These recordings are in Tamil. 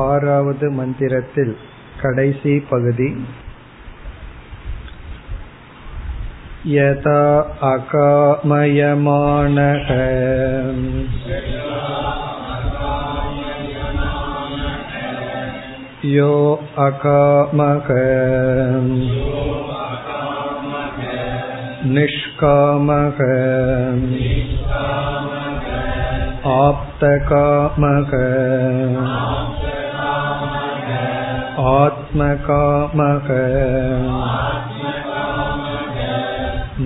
ஆறாவது மந்திரத்தில் கடைசி பகுதி யதா அகாமயமானக யோ அகாமக நிஷ்காமக ஆப்தகாமக ஆத்மகாமக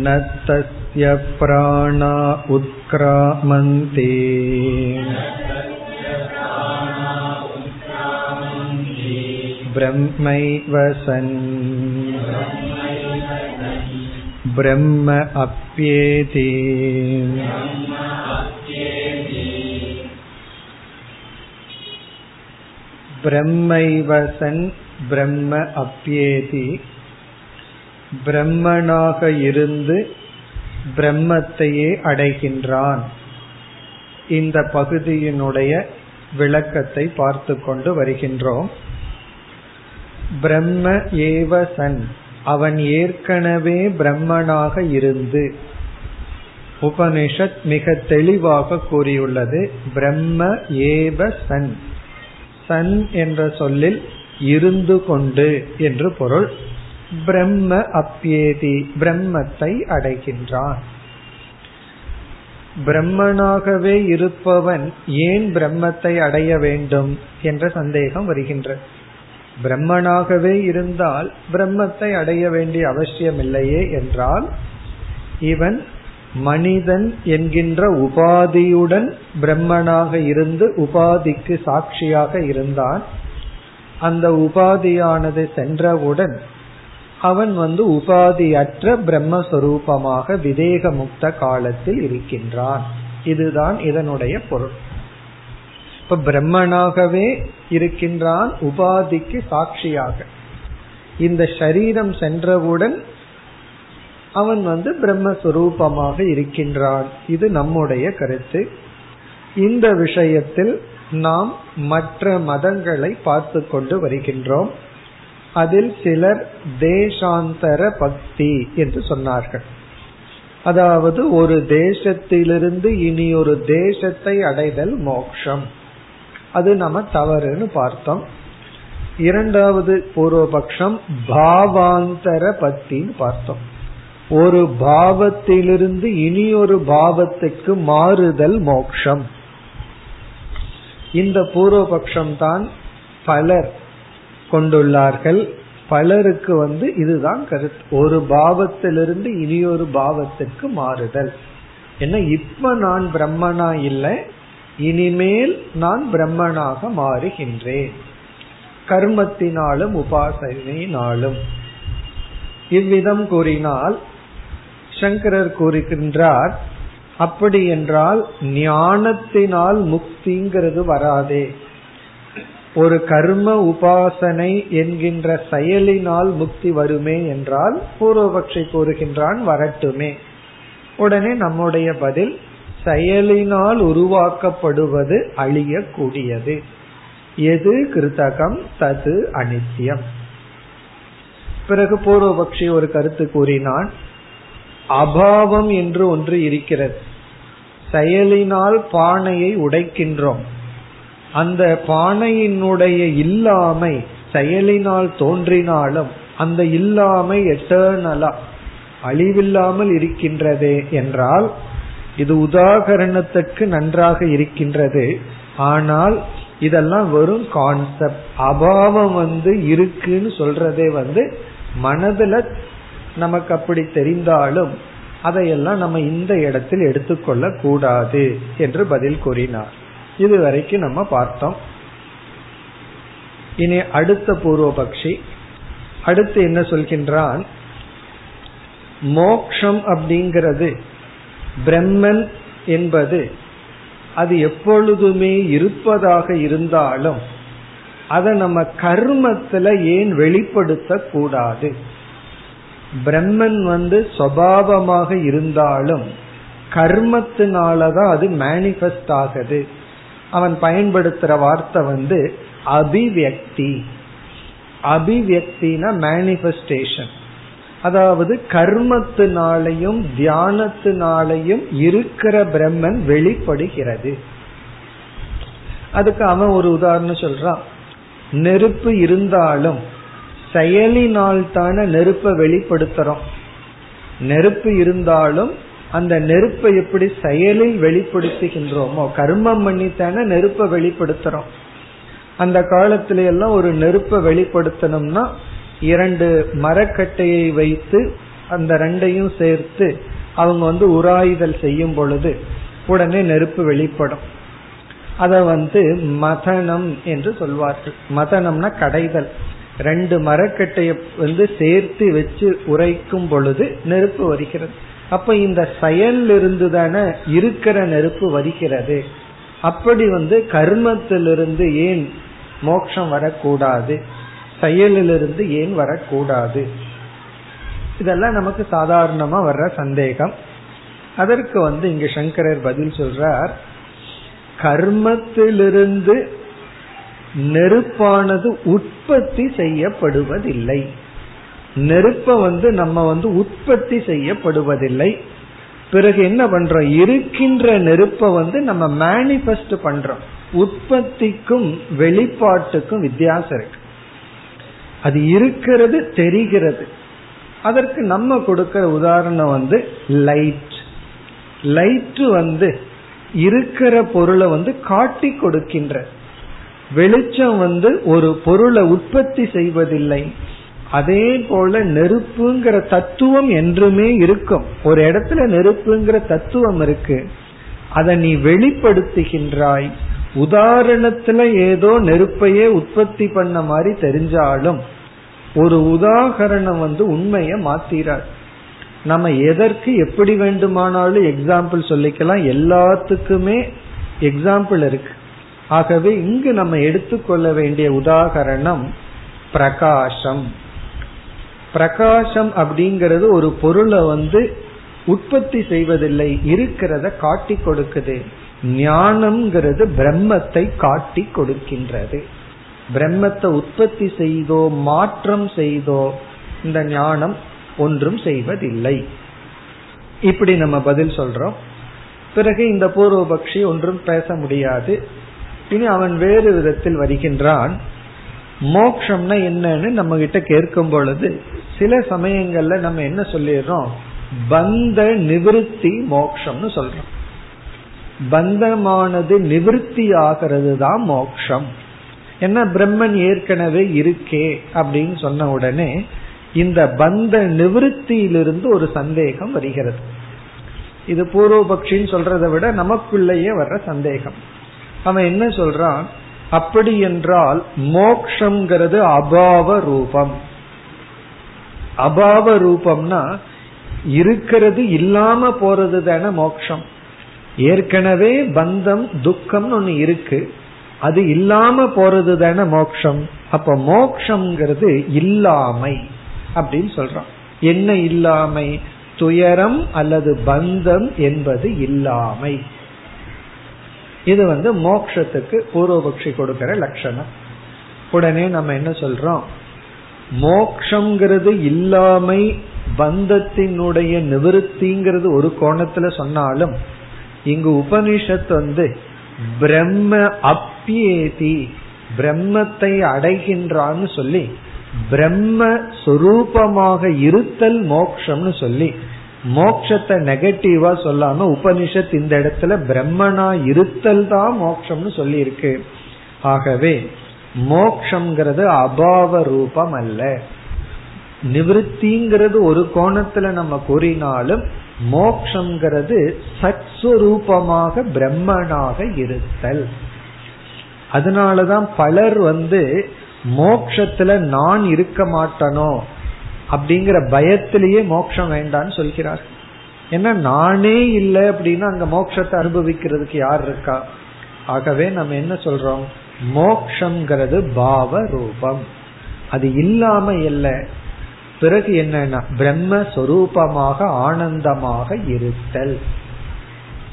நத்ய பிராணா உத்க்ராமந்தி பிரம்மைவ சன் பிரம்ம அப்யேதி. பிரம்மைவசன் பிரம்ம அப்யேதி, பிரம்மனாக இருந்து பிரம்மத்தையே அடைகின்றான். இந்த பகுதியினுடைய விளக்கத்தை பார்த்து கொண்டு வருகின்றோம். பிரம்ம ஏவசன், அவன் ஏற்கனவே பிரம்மனாக இருந்து, உபனிஷத் மிக தெளிவாக கூறியுள்ளது பிரம்ம ஏவ சன். சன் என்ற சொல்லில் இருந்து கொண்டு என்று பொருள். பிரம்ம அப்யேதி, பிரம்மத்தை அடைகின்றான். பிரம்மனாகவே இருப்பவன் ஏன் பிரம்மத்தை அடைய வேண்டும் என்ற சந்தேகம் வருகின்ற. பிரம்மனாகவே இருந்தால் பிரம்மத்தை அடைய வேண்டிய அவசியம் இல்லையே என்றால், இவன் மனிதன் என்கின்ற உபாதியுடன் பிரம்மனாக இருந்து உபாதிக்கு சாட்சியாக இருந்தான். அந்த உபாதியானது சென்றவுடன் அவன் உபாதியற்ற பிரம்மஸ்வரூபமாக விதேக முக்த காலத்தில் இருக்கின்றான். இதுதான் இதனுடைய பொருள். இப்ப பிரம்மனாகவே இருக்கின்றான், உபாதிக்கு சாட்சியாக. இந்த சரீரம் சென்றவுடன் அவன் பிரம்மஸ்வரூபமாக இருக்கின்றான். இது நம்முடைய கருத்து. இந்த விஷயத்தில் நாம் மற்ற மதங்களை பார்த்து கொண்டு வருகின்றோம். அதில் சிலர் தேசாந்தர பக்தி என்று சொன்னார்கள். அதாவது ஒரு தேசத்திலிருந்து இனி ஒரு தேசத்தை அடைதல் மோட்சம். அது நம்ம தவறுன்னு பார்த்தோம். இரண்டாவது பூர்வபக்ஷம் பாவாந்தர பக்தின்னு பார்த்தோம். ஒரு பாவத்திலிருந்து இனி ஒரு பாவத்துக்கு மாறுதல் மோட்சம். இந்த பூர்வபக்ஷம் தான் பலர் கொண்டுள்ளார்கள். பலருக்கு இதுதான் கருத்து, ஒரு பாவத்திலிருந்து இனி ஒரு பாவத்துக்கு மாறுதல். ஏன்னா இப்ப நான் பிரம்மனா இல்லை, இனிமேல் நான் பிரம்மனாக மாறுகின்றேன் கர்மத்தினாலும் உபாசனையினாலும். இவ்விதம் கூறினால் சங்கரர் கூறுகின்றார், அப்படி என்றால் ஞானத்தினால் முக்திங்கிறது வராதே, ஒரு கர்ம உபாசனை என்கின்ற செயலினால் முக்தி வருமே என்றால் பூர்வபக்ஷி கூறுகின்றான் வரட்டுமே. உடனே நம்முடைய பதில், செயலினால் உருவாக்கப்படுவது அழியக்கூடியது. எது கிருதகம் தது அனித்தியம். பிறகு பூர்வபக்ஷி ஒரு கருத்து கூறினான், அபாவம் என்று ஒன்று இருக்கிறது. செயலினால் பானையை உடைக்கின்றோம், அந்த பானையினுடைய இல்லாமை செயலினால் தோன்றினாலும் அந்த இல்லாமை எட்டர்னலா அழிவில்லாமல் இருக்கின்றது என்றால், இது உதாரணத்துக்கு நன்றாக இருக்கின்றது. ஆனால் இதெல்லாம் வெறும் கான்செப்ட். அபாவம் இருக்குன்னு சொல்றதே மனதுல நமக்கு அப்படி தெரிந்தாலும் அதையெல்லாம் நம்ம இந்த இடத்தில் எடுத்துக்கொள்ள கூடாது என்று பதில் கூறினார். இதுவரைக்கும் நம்ம பார்த்தோம். இனி அடுத்த பூர்வபக்ஷி அடுத்து என்ன சொல்கின்றான், மோக்ஷம் அப்படிங்கிறது பிரம்மன் என்பது அது எப்பொழுதுமே இருப்பதாக இருந்தாலும் அதை நம்ம கர்மத்துல ஏன் வெளிப்படுத்த கூடாது. பிரம்மன் சுபாவமாக இருந்தாலும் கர்மத்தினாலதான் அது மேனிஃபெஸ்ட் ஆகுது. அவன் பயன்படுத்துற வார்த்தை வந்து அபிவியக்தி. அபிவியக்தினா மேனிஃபெஸ்டேஷன். அதாவது கர்மத்தினாலையும் தியானத்தினாலையும் இருக்கிற பிரம்மன் வெளிப்படுகிறது. அதுக்கு அவன் ஒரு உதாரணம் சொல்றான், நெருப்பு இருந்தாலும் செயலினால் தானே நெருப்பை வெளிப்படுத்துறோம். நெருப்பு இருந்தாலும் அந்த நெருப்பை எப்படி செயலில் வெளிப்படுத்துகின்றோமோ, கர்மம் பண்ணித்தானே நெருப்பை வெளிப்படுத்துறோம். அந்த காலத்துல எல்லாம் ஒரு நெருப்பை வெளிப்படுத்தணும்னா இரண்டு மரக்கட்டையை வைத்து அந்த ரெண்டையும் சேர்த்து அவங்க வந்து உராய்தல் செய்யும் பொழுது உடனே நெருப்பு வெளிப்படும். அத வந்து மதனம் என்று சொல்வார்கள். மதனம்னா கடைதல். ரெண்டு மரக்கட்டைய வந்து சேர்த்து வச்சு உரைக்கும் பொழுது நெருப்பு வருகிறது. அப்ப இந்த செயல் இருந்து தானே இருக்கிற நெருப்பு வருகிறது. அப்படி வந்து கர்மத்திலிருந்து ஏன் மோட்சம் வரக்கூடாது, செயலிலிருந்து ஏன் வரக்கூடாது? இதெல்லாம் நமக்கு சாதாரணமா வர்ற சந்தேகம். அதற்கு வந்து இங்க சங்கரர் பதில் சொல்றார், கர்மத்திலிருந்து நெருப்பானது உற்பத்தி செய்யப்படுவதில்லை. நெருப்ப வந்து நம்ம வந்து உற்பத்தி செய்யப்படுவதில்லை. பிறகு என்ன பண்றோம், இருக்கின்ற நெருப்ப வந்து நம்ம மேனிஃபெஸ்ட் பண்றோம். உற்பத்திக்கும் வெளிப்பாட்டுக்கும் வித்தியாசம் இருக்கு. அது இருக்கிறது, தெரிகிறது. அதற்கு நம்ம கொடுக்கிற உதாரணம் வந்து லைட். லைட் வந்து இருக்கிற பொருளை வந்து காட்டி கொடுக்கின்ற வெளிச்சம் வந்து ஒரு பொருளை உற்பத்தி செய்வதில்லை. அதே போல நெருப்புங்கிற தத்துவம் என்றுமே இருக்கும். ஒரு இடத்துல நெருப்புங்கிற தத்துவம் இருக்கு, அதை நீ வெளிப்படுத்துகின்றாய். உதாரணத்துல ஏதோ நெருப்பையே உற்பத்தி பண்ண மாதிரி தெரிஞ்சாலும் ஒரு உதாரணம் வந்து உண்மையை மாத்திராது. நம்ம எதற்கு எப்படி வேண்டுமானாலும் எக்ஸாம்பிள் சொல்லிக்கலாம், எல்லாத்துக்குமே எக்ஸாம்பிள் இருக்கு. ஆகவே இங்கு நம்ம எடுத்துக்கொள்ள வேண்டிய உதாரணம் பிரகாசம். பிரகாசம் அப்படிங்கிறது ஒரு பொருளை வந்து உற்பத்தி செய்வதில்லை, இருக்கிறத காட்டி கொடுக்குது. ஞானம்ங்கிறது பிரம்மத்தை காட்டி கொடுக்கின்றது. பிரம்மத்தை உற்பத்தி செய்தோ மாற்றம் செய்தோ இந்த ஞானம் ஒன்றும் செய்வதில்லை. இப்படி நம்ம பதில் சொல்றோம். பிறகு இந்த பூர்வபக்ஷி ஒன்றும் பேச முடியாது. இனி அவன் வேறு விதத்தில் வருகின்றான். மோக்ஷம்னா என்னன்னு நம்ம கிட்ட கேட்கும் பொழுது சில சமயங்கள்ல நம்ம என்ன சொல்லிடுறோம், பந்த நிவிருத்தி மோக்ஷம்னு சொல்றோம். பந்தமானது நிவிருத்தி ஆகிறது தான் மோக்ஷம். ஏன்னா பிரம்மன் ஏற்கனவே இருக்கே அப்படின்னு சொன்ன உடனே இந்த பந்த நிவிருத்தியிலிருந்து ஒரு சந்தேகம் வருகிறது. இது பூர்வபக்ஷின்னு சொல்றதை விட நமக்குள்ளேயே வர்ற சந்தேகம். அவன் என்ன சொல்றான், அப்படி என்றால் மோக்ஷங்கிறது அபாவ ரூபம். அபாவ ரூபம்னா இருக்கிறது இல்லாம போறது தானே மோக்ஷம். ஏற்கனவே பந்தம் துக்கம்னு ஒண்ணு இருக்கு, அது இல்லாம போறது தானே மோக்ஷம். அப்ப மோக்ஷங்கிறது இல்லாமை அப்படின்னு சொல்றான். என்ன இல்லாமை? துயரம் அல்லது பந்தம் என்பது இல்லாமை. இது வந்து மோக்ஷத்துக்கு பூர்வபக்ஷி கொடுக்கிற லட்சணம். உடனே நம்ம என்ன சொல்றோம், மோக்ஷங்கிறது இல்லாமை, பந்தத்தினுடைய நிவிருத்திங்கிறது ஒரு கோணத்துல சொன்னாலும் இங்கு உபனிஷத் வந்து பிரம்ம அப்யேதி, பிரம்மத்தை அடைகின்றான்னு சொல்லி பிரம்ம சொரூபமாக இருத்தல் மோக்ஷம்னு சொல்லி மோக்ஷத்தை நெகட்டிவா சொல்லாம உபனிஷத் இந்த இடத்துல பிரம்மனா இருத்தல் தான் மோக்ஷம்னு சொல்லி இருக்கு. ஆகவே மோக்ஷங்கிறது அபாவ ரூபம் அல்ல. நிவிருத்திங்கிறது ஒரு கோணத்துல நம்ம கூறினாலும் மோக்ஷங்கிறது சத்ஸ்வரூபமாக பிரம்மனாக இருத்தல். அதனாலதான் பலர் வந்து மோக்ஷத்துல நான் இருக்க மாட்டேனோ அப்படிங்கிற பயத்திலேயே மோட்சம் வேண்டான்னு சொல்கிறார். ஏன்னா நானே இல்லை அப்படின்னா அங்க மோட்சத்தை அனுபவிக்கிறதுக்கு யார் இருக்கா? ஆகவே நம்ம என்ன சொல்றோம், மோக்ஷங்கிறது பாவ ரூபம், அது இல்லாம இல்லை. பிறகு என்னன்னா பிரம்மஸ்வரூபமாக ஆனந்தமாக இருத்தல்.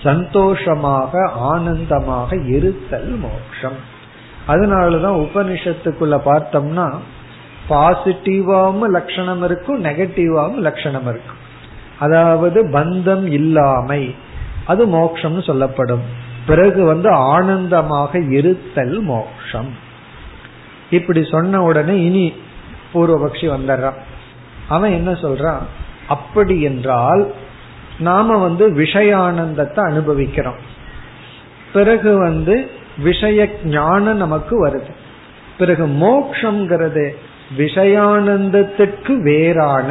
சந்தோஷமாக ஆனந்தமாக இருத்தல் மோட்சம். அதனாலதான் உபனிஷத்துக்குள்ள பார்த்தோம்னா பாசிட்டிவாவும் லட்சணம் இருக்கும், நெகட்டிவாவும் லட்சணம் இருக்கும். அதாவது பந்தம் இல்லாமை, அது மோட்சம் சொல்லப்படும். பிறகு ஆனந்தமாக இருத்தல் மோட்சம். இப்படி சொன்ன உடனே இனி பூர்வபக்ஷி வந்துடுறான். அவன் என்ன சொல்றான், அப்படி என்றால் நாம விஷயானந்தத்தை அனுபவிக்கிறோம், பிறகு விஷய ஞானம் நமக்கு வருது, பிறகு மோட்சம்ங்கிறது விஷயானந்தத்திற்கு வேறான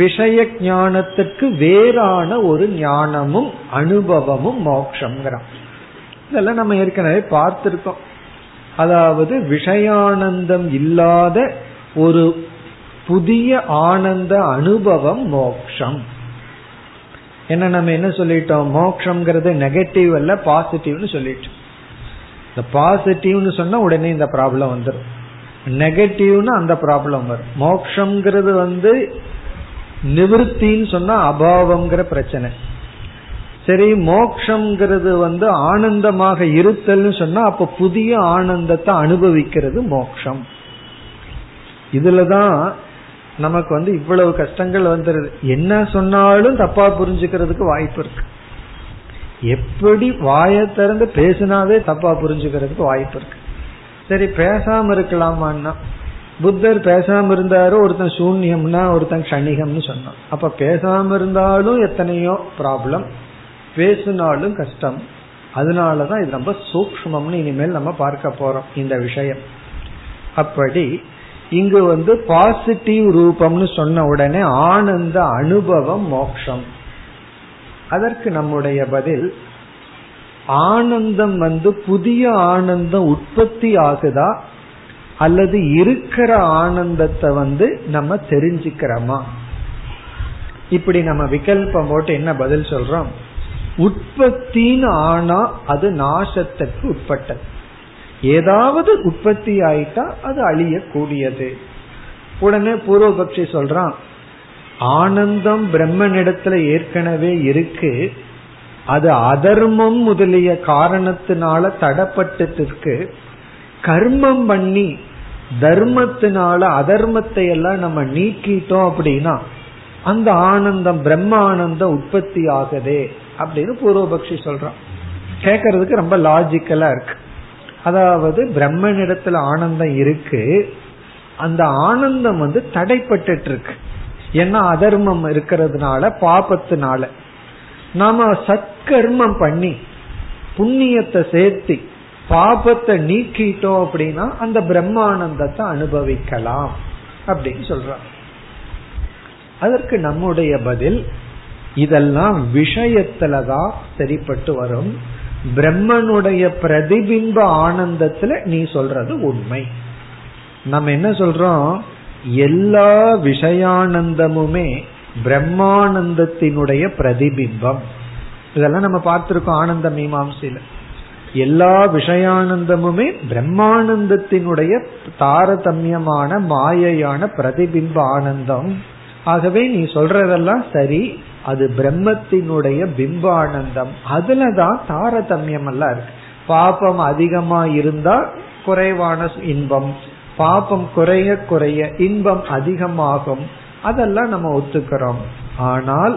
விஷய ஞானத்திற்கு வேறான ஒரு ஞானமும் அனுபவமும் மோட்சம்ங்கிறோம். இதெல்லாம் நம்ம ஏற்கனவே பார்த்திருக்கோம். அதாவது விஷயானந்தம் இல்லாத ஒரு புதிய ஆனந்த அனுபவம் மோட்சம். என்ன நம்ம என்ன சொல்லிட்டோம், மோட்சம்ங்கிறது நெகட்டிவ் அல்ல பாசிட்டிவ்னு சொல்லிட்டோம். இந்த பாசிட்டிவ்னு சொன்னா உடனே இந்த ப்ராப்ளம் வந்துடும், நெகட்டிவ்னு அந்த ப்ராப்ளம் வரும். மோட்சம்ங்கிறது நிவர்த்தின்னு சொன்னா அபாவம்ங்கிற பிரச்சனை. சரி, மோக்ஷங்கிறது ஆனந்தமாக இருத்தல்னு சொன்னா அப்ப புதிய ஆனந்தத்தை அனுபவிக்கிறது மோக்ஷம். இதுலதான் நமக்கு இவ்வளவு கஷ்டங்கள் வந்துருது. என்ன சொன்னாலும் தப்பா புரிஞ்சுக்கிறதுக்கு வாய்ப்பு இருக்கு. எப்படி வாய திறந்து பேசினாவே தப்பா புரிஞ்சுக்கிறதுக்கு வாய்ப்பு இருக்கு. சரி, பேசாம இருக்கலாமான்னா புத்தர் பேசாம இருந்தாரு, ஒருத்தன் சூன்யம்னா ஒருத்தன் க்ஷணிகம்னு சொன்னான். அப்ப பேசாம இருந்தாலும் எத்தனையோ ப்ராப்ளம், பேசினாலும் கஷ்டம். அதனாலதான் இது ரொம்ப சூக்ஷ்மம்னு இனிமேல் நம்ம பார்க்க போறோம் இந்த விஷயம். அப்படி இங்கு பாசிட்டிவ் ரூபம்னு சொன்ன உடனே ஆனந்த அனுபவம் மோட்சம். அதற்கு நம்முடைய பதில், ஆனந்தம் புதிய ஆனந்தம் உற்பத்தி ஆகுதா அல்லது இருக்கிற ஆனந்தத்தை நம்ம தெரிஞ்சுக்கிறோமா? இப்படி நம்ம விகல்பம் போட்டு என்ன பதில் சொல்றோம், உற்பத்தின்னு ஆனா அது நாசத்துக்கு உட்பட்டது. ஏதாவது உற்பத்தி ஆயிட்டா அது அழியக்கூடியது. உடனே பூர்வபக்ஷி சொல்றான், ஆனந்தம் பிரம்மனிடத்துல ஏற்கனவே இருக்கு, அது அதர்மம் முதலிய காரணத்தினால தடப்பட்டதுக்கு கர்மம் பண்ணி தர்மத்தினால அதர்மத்தை எல்லாம் நம்ம நீக்கிட்டோம் அப்படின்னா அந்த ஆனந்தம் பிரம்ம ஆனந்தம் உற்பத்தி ஆகுதே அப்படின்னு பூர்வபக்ஷி சொல்றான். கேக்கிறதுக்கு ரொம்ப லாஜிக்கலா இருக்கு. அதாவது பிரம்மனிடத்துல ஆனந்தம் இருக்கு, அந்த ஆனந்தம் தடைப்பட்டு இருக்கு. ஏன்னா அதர்மம் இருக்கிறதுனால, பாபத்தினால நாம சத்கர்மம் பண்ணி புண்ணியத்தை சேர்த்தி பாபத்தை நீக்கிட்டோம் அப்படின்னா அந்த பிரம்மானந்தத்தை அனுபவிக்கலாம் அப்படின்னு சொல்றாங்க. அதற்கு நம்முடைய பதில், இதெல்லாம் விஷயத்துலதான் சரிப்பட்டு வரும். பிரம்மனுடைய பிரதிபிம்ப ஆனந்தத்துல நீ சொல்றது உண்மை. நம்ம என்ன சொல்றோம், எல்லா விஷயானந்தமுமே பிரம்மானந்தத்தினுடைய பிரதிபிம்பம். இதெல்லாம் நம்ம பார்த்திருக்கோம் ஆனந்த மீமாம்சையில. எல்லா விஷயானந்தமுமே பிரம்மானந்தத்தினுடைய தாரதமியமான மாயையான பிரதிபிம்ப ஆனந்தம். ஆகவே நீ சொல்றதெல்லாம் சரி, அது பிரம்மத்தினுடைய பிம்ப ஆனந்தம். அதுலதான் தாரதமியம் எல்லாம் இருக்கு. பாபம் அதிகமா இருந்தா குறைவான இன்பம், பாபம் குறைய குறைய இன்பம் அதிகமாகும். அதெல்லாம் நம்ம ஒத்துக்கிறோம். ஆனால்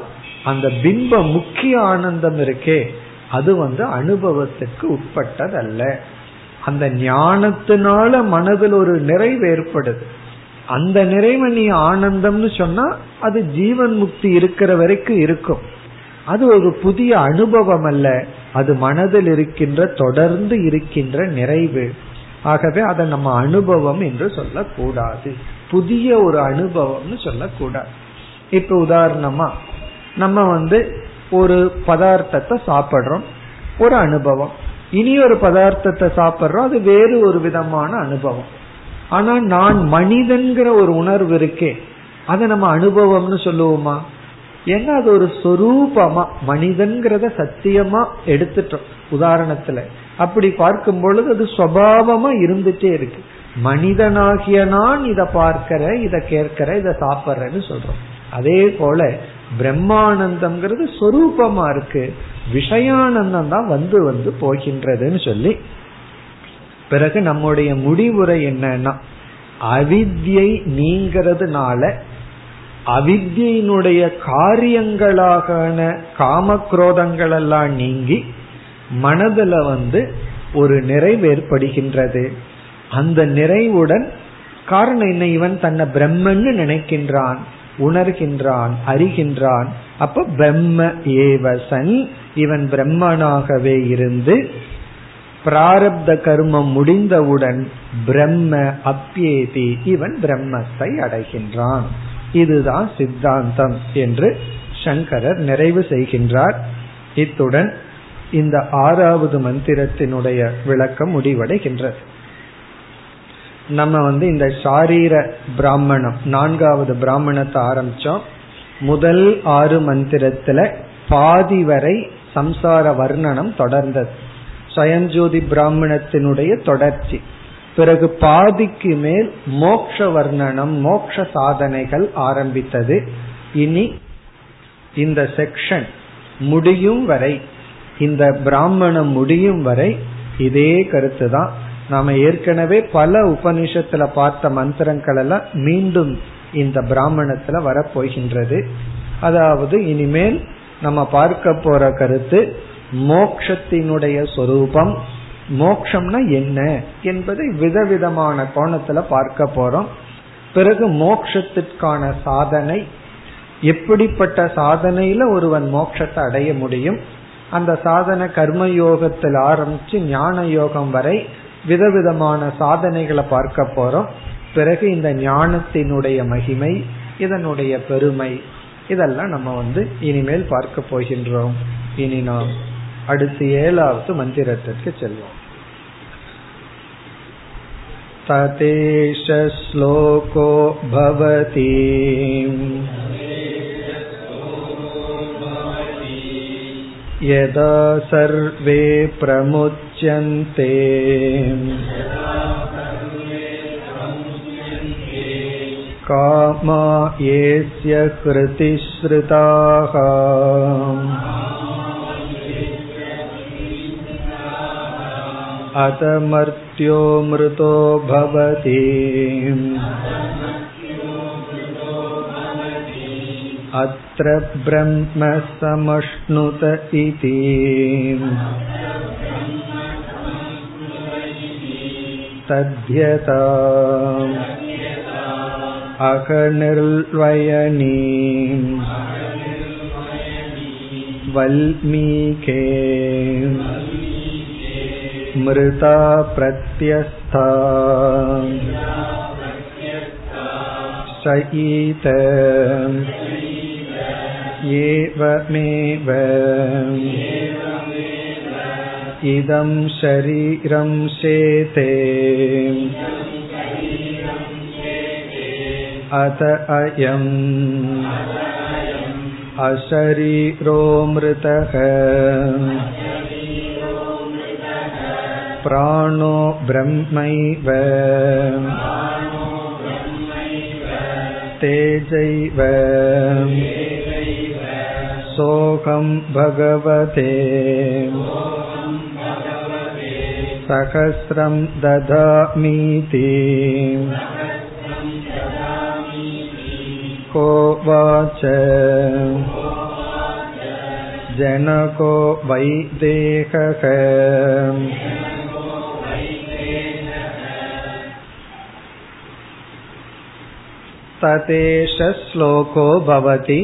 அந்த பிம்ப முக்கிய ஆனந்தம் இருக்கே, அது அனுபவத்துக்கு உட்பட்டதல்ல. அந்த ஞானத்தினால மனதில் ஒரு நிறைவு ஏற்படுது. அந்த நிறைவு நீ ஆனந்தம்னு சொன்னா அது ஜீவன் முக்தி இருக்கிற வரைக்கும் இருக்கும். அது ஒரு புதிய அனுபவம் அல்ல, அது மனதில் இருக்கின்ற தொடர்ந்து இருக்கின்ற நிறைவு. ஆகவே அதை நம்ம அனுபவம் என்று சொல்லக்கூடாது, புதிய ஒரு அனுபவம்னு சொல்லக்கூடாது. இப்ப உதாரணமா நம்ம ஒரு பதார்த்தத்தை சாப்பிடுறோம், ஒரு அனுபவம். இனி ஒரு பதார்த்தத்தை சாப்பிடுறோம், அது வேறு ஒரு விதமான அனுபவம். ஆனா நான் மனிதன்கிற ஒரு உணர்வு இருக்கே, அதை நம்ம அனுபவம்னு சொல்லுவோமா? ஏன்னா அது ஒரு சொரூபமா மனிதன்கிறத சத்தியமா எடுத்துட்டோம் உதாரணத்துல. அப்படி பார்க்கும் பொழுது அது சுபாவமா இருந்துட்டே இருக்கு. மனிதனாகிய நான் இதை பார்க்கிற, இதை கேட்கிற, இதை சாப்பிட்றேன்னு சொல்றோம். அதே போல பிரம்மானந்தம்ங்கிறது சொரூபமா இருக்கு, விஷயானந்தம் தான் வந்து வந்து போகின்றதுன்னு சொல்லி பிறகு நம்முடைய முடிவுரை என்னன்னா அவித்யை நீங்கிறதுனால அவித்யினுடைய காரியங்களாக காமக்ரோதங்கள் எல்லாம் நீங்கி மனதுல வந்து ஒரு நிறைவேற்படுகின்றது. அந்த நிறைவுடன் காரணம் என்ன, இவன் தன்னை பிரம்மன்னு நினைக்கின்றான், உணர்கின்றான், அறிகின்றான். அப்ப பிரம்ம ஏவசன், இவன் பிரம்மனாகவே இருந்து பிராரப்த கர்மம் முடிந்தவுடன் பிரம்ம அப்யேதி, இவன் பிரம்மத்தை அடைகின்றான். இதுதான் சித்தாந்தம் என்று சங்கரர் நிறைவு செய்கின்றார். இத்துடன் இந்த ஆறாவது மந்திரத்தினுடைய விளக்கம் முடிவடைகின்றது. நம்ம வந்து இந்த சாரீர பிராமணம் நான்காவது பிராமணத்தை ஆரம்பிச்சோம். முதல் ஆறு மந்திரத்துல பாதி வரை சம்சார வர்ணனம் தொடர்ந்தது, சயஞ்சோதி பிராமணத்தினுடைய தொடர்ச்சி. பிறகு பாதிக்கு மேல் மோட்ச வர்ணனம், மோட்ச சாதனைகள் ஆரம்பித்தது. இனி இந்த செக்ஷன் முடியும் வரை, இந்த பிராமணம் முடியும் வரை இதே கருத்து தான். நாம ஏற்கனவே பல உபநிஷத்துல பார்த்த மந்திரங்கள் எல்லாம் மீண்டும் இந்த பிராமணத்துல வரப்போகின்றது. அதாவது இனிமேல் நம்ம பார்க்க போற கருத்து மோக்ஷத்தினுடைய சொரூபம். மோக்ஷம்னா என்ன என்பதை விதவிதமான கோணத்துல பார்க்க போறோம். பிறகு மோக்ஷத்திற்கான சாதனை, எப்படிப்பட்ட சாதனையில ஒருவன் மோட்சத்தை அடைய முடியும், அந்த சாதனை கர்மயோகத்தில் ஆரம்பிச்சு ஞான யோகம் வரை விதவிதமான சாதனைகளை பார்க்க போறோம். பிறகு இந்த ஞானத்தினுடைய மகிமை, இதனுடைய பெருமை, இதெல்லாம் நம்ம வந்து இனிமேல் பார்க்க போகின்றோம். இனி நாம் அடுத்து ஏழாவது மந்திரத்திற்கு செல்வோம். ததேஷ ஸ்லோகோ பவதி யதா சர்வே பிரமுச்யந்தே காமா ஏஸ்ய க்ருதிஸ்ருதாக அதமர்த்யோ மிருதோ பவதி அத்ர ப்ரஹ்ம சமஷ்ணுத இதி. தத்யதா அகநிர்வயனீ வல்மீகே மிருதா பிரத்யஸ்தா சயீத ஏவமேவ இதம் ஷரீரம் சேதே அத அயம் அஷரீரோ மிருதஹ பிராணோ ப்ரஹ்மைவ தேஜைவ சோகம் பகவதே சகஸ்ரம் ததாமீதி கோ வாச ஜனகோ வைதேகக. ததேஷ ஸ்லோகோ பவதி,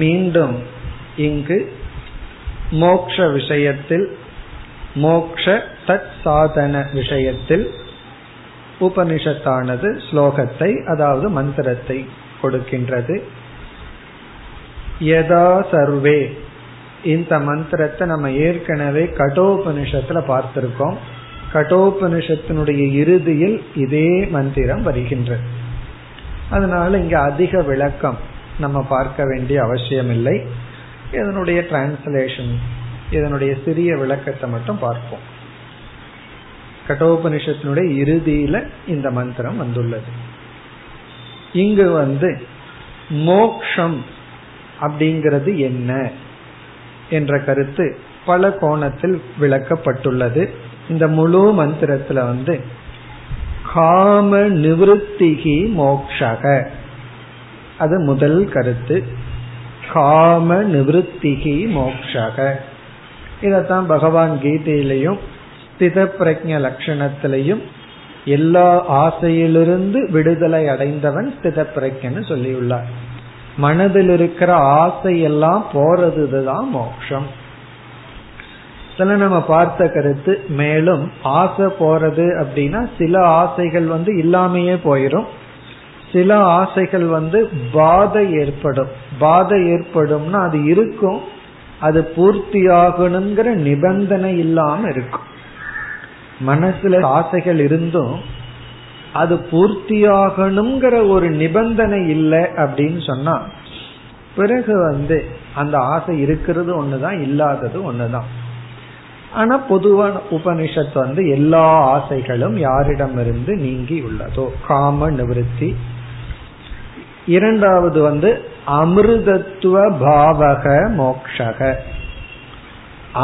மீண்டும் இங்கு மோக்ஷ விஷயத்தில், மோக்ஷ தத் சாதன விஷயத்தில் உபனிஷத்தானது ஸ்லோகத்தை, அதாவது மந்திரத்தை கொடுக்கின்றது. யதா சர்வே, இந்த மந்திரத்தை நம்ம ஏற்கனவே கடோபனிஷத்துல பார்த்திருக்கோம். கடோபனிஷத்தினுடைய இறுதியில் இதே மந்திரம் வருகின்றது. அதனால இங்க அதிக விளக்கம் நம்ம பார்க்க வேண்டிய அவசியம் இல்லை. இதனுடைய டிரான்ஸ்லேஷன், இதனுடைய சிறிய விளக்கத்தை மட்டும் பார்ப்போம். கடோபனிஷத்தினுடைய இறுதியில இந்த மந்திரம் வந்துள்ளது. இங்கு வந்து மோக்ஷம் அப்படிங்கிறது என்ன என்ற கருத்து பல கோணத்தில் விளக்கப்பட்டுள்ளது. இந்த முழு மந்திரத்துல காம நிவத்திகி மோக்ஷக, அது முதல் கருத்து. காம நிவத்திகி மோக்ஷக, இதத்தான் பகவான் கீதையிலையும் ஸ்தித பிரஜ்ஞ லட்சணத்திலையும் எல்லா ஆசையிலிருந்து விடுதலை அடைந்தவன் ஸ்தித பிரஜ்ஞன்னு சொல்லியுள்ளார். மனதில் இருக்கிற ஆசையெல்லாம் போறதுதான் மோட்சம். இதெல்லாம் நம்ம பார்த்த கருத்து. மேலும் ஆசை போறது அப்படின்னா சில ஆசைகள் இல்லாமையே போயிடும், சில ஆசைகள் பாதை ஏற்படும். பாதை ஏற்படும்னா அது இருக்கும், அது பூர்த்தி ஆகணுங்கிற நிபந்தனை இல்லாம இருக்கும். மனசுல ஆசைகள் இருந்தும் அது பூர்த்தியாகணுங்கிற ஒரு நிபந்தனை இல்லை அப்படின்னு சொன்னா பிறகு அந்த ஆசை இருக்கிறது ஒண்ணுதான், இல்லாதது ஒண்ணுதான். ஆனா பொதுவான உபனிஷத் எல்லா ஆசைகளும் யாரிடமிருந்து நீங்கி உள்ளதோ காம நிவர்த்தி. இரண்டாவது அமிர்தத்துவ பாவக மோக்ஷக,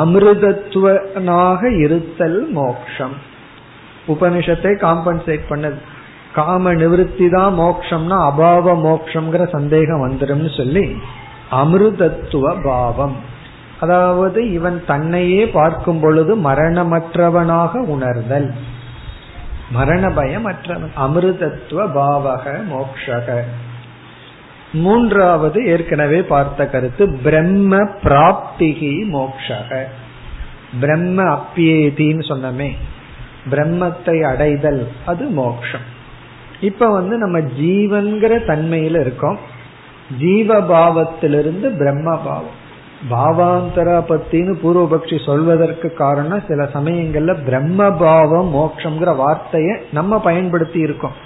அமிர்தத்துவனாக இருத்தல் மோக்ஷம். உபனிஷத்தை காம்பன்சேட் பண்ணது. காம நிவர்த்தி தான் மோக்ஷம்னா அபாவ மோக்ஷம்ங்கிற சந்தேகம் வந்துடும் சொல்லி அமிர்தத்துவ பாவம், அதாவது இவன் தன்னையே பார்க்கும் பொழுது மரணமற்றவனாக உணர்தல், மரண பயமற்றவன், அமிர்தத்துவ பாவக மோக்ஷக. மூன்றாவது ஏற்கனவே பார்த்த கருத்து பிரம்ம பிராப்திகி மோக்ஷக. பிரம்ம அப்யேதின்னு சொன்னமே, பிரம்மத்தை அடைதல் அது மோக்ஷம். இப்ப நம்ம ஜீவன்கிற தன்மையில இருக்கோம், ஜீவபாவத்திலிருந்து பிரம்ம பாவம். பாவாந்தரா பத்தின்னு பூர்வபக்ஷி சொல்வதற்கு காரணம், சில சமயங்கள்ல பிரம்ம பாவம் மோட்சம்ங்கிற வார்த்தைய நம்ம பயன்படுத்தி இருக்கோம்.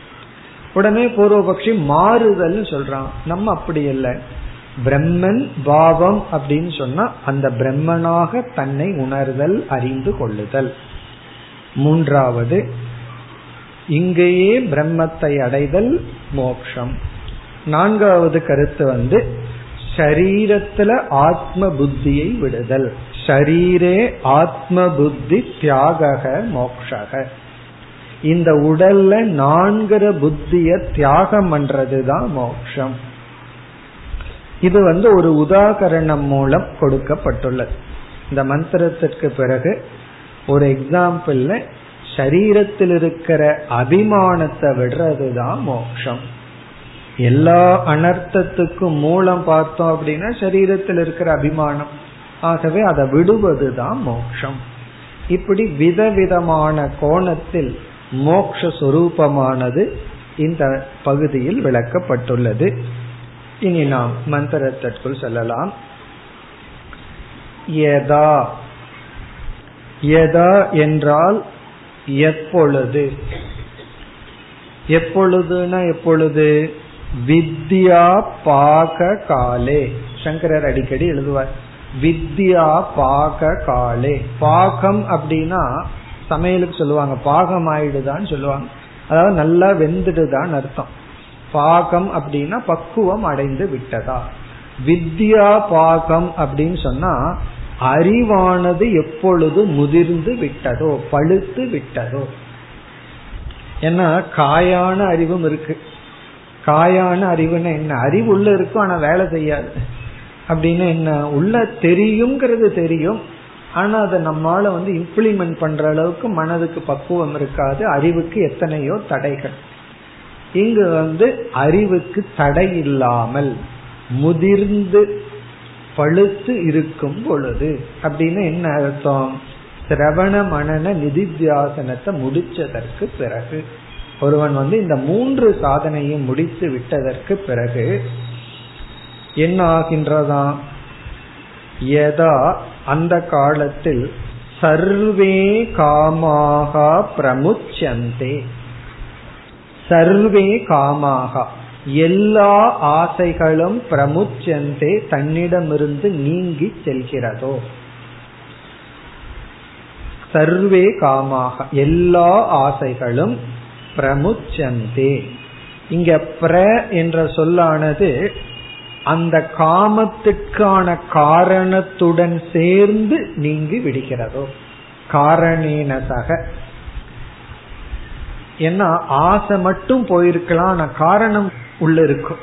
உடனே பூர்வபக்ஷி மாறுதல் சொல்றான். நம்ம அப்படி இல்லை, பிரம்மன் பாவம் அப்படின்னு சொன்னா அந்த பிரம்மனாக தன்னை உணர்தல், அறிந்து கொள்ளுதல். மூன்றாவது இங்கேயே பிரம்மத்தை அடைதல் மோட்சம். நான்காவது கருத்து சரீரத்துல ஆத்ம புத்தியை விடுதல், ஷரீரே ஆத்ம புத்தி தியாக மோக்ஷக. இந்த உடல்ல நான்கிற புத்திய தியாகம் பண்றதுதான் மோக்ஷம். இது ஒரு உதாகரணம் மூலம் கொடுக்கப்பட்டுள்ளது. இந்த மந்திரத்திற்கு பிறகு ஒரு எக்ஸாம்பிள், சரீரத்தில் இருக்கிற அபிமானத்தை விடுறதுதான் மோட்சம். எல்லா அனர்த்தத்துக்கும் மூலம் பார்த்தோம் அப்படின்னா சரீரத்தில் இருக்கிற அபிமானம், ஆகவே அதை விடுவதுதான் மோட்சம். இப்படி விதவிதமான கோணத்தில் மோட்ச சொரூபமானது இந்த பகுதியில் விளக்கப்பட்டுள்ளது. இனி நாம் மந்திரத்திற்குள் செல்லலாம். யதா, யதா என்றால் எப்பொழுது. எப்பொழுதுனா எப்பொழுது, வித்யா பாக காலே. சங்கரர் அடிக்கடி எழுதுவார் வித்யா பாக காலே. பாகம் அப்படின்னா சமையலுக்கு சொல்லுவாங்க, பாகம் ஆயிடுதான்னு சொல்லுவாங்க, அதாவது நல்லா வெந்துடுதான் அர்த்தம். பாகம் அப்படின்னா பக்குவம் அடைந்து விட்டதா. வித்யா பாகம் அப்படின்னு சொன்னா அறிவானது எப்பொழுது முதிர்ந்து விட்டதோ, பழுத்து விட்டதோ. ஏன்னா காயான அறிவும் இருக்கு. காயான அறிவுன்னா என்ன, அறிவு உள்ள இருக்கும் ஆனா வேலை செய்யாது. அப்படின்னா என்ன, உள்ள தெரியுங்கிறது தெரியும், ஆனா அதை நம்மளால இம்ப்ளிமெண்ட் பண்ற அளவுக்கு மனதுக்கு பக்குவம் இருக்காது. அறிவுக்கு எத்தனையோ தடைகள். இங்கு அறிவுக்கு தடை இல்லாமல் முதிர்ந்து பழுத்து இருக்கும் பொழுது அப்படின்னு என்ன அர்த்தம், சிரவண மனன நிதித்தியாசனத்தை முடிச்சதற்கு பிறகு, ஒருவன் இந்த மூன்று சாதனையும் முடித்து விட்டதற்கு பிறகு என்ன ஆகின்றதாம், யதா அந்த காலத்தில் சர்வே காமாகா பிரமுச்சந்தே. சர்வே காமாகா எல்லா ஆசைகளும் பிரமுச்சந்தே தன்னிடமிருந்து நீங்கி செல்கிறதோ. சர்வே காமாக எல்லா ஆசைகளும் பிரமுச்சந்தே. இங்க பிர என்ற சொல்லானது அந்த காமத்திற்கான காரணத்துடன் சேர்ந்து நீங்கி விடுகிறதோ, காரணேனசக. ஏன்னா ஆசை மட்டும் போயிருக்கலாம், ஆனா காரணம் உள்ள இருக்கும்.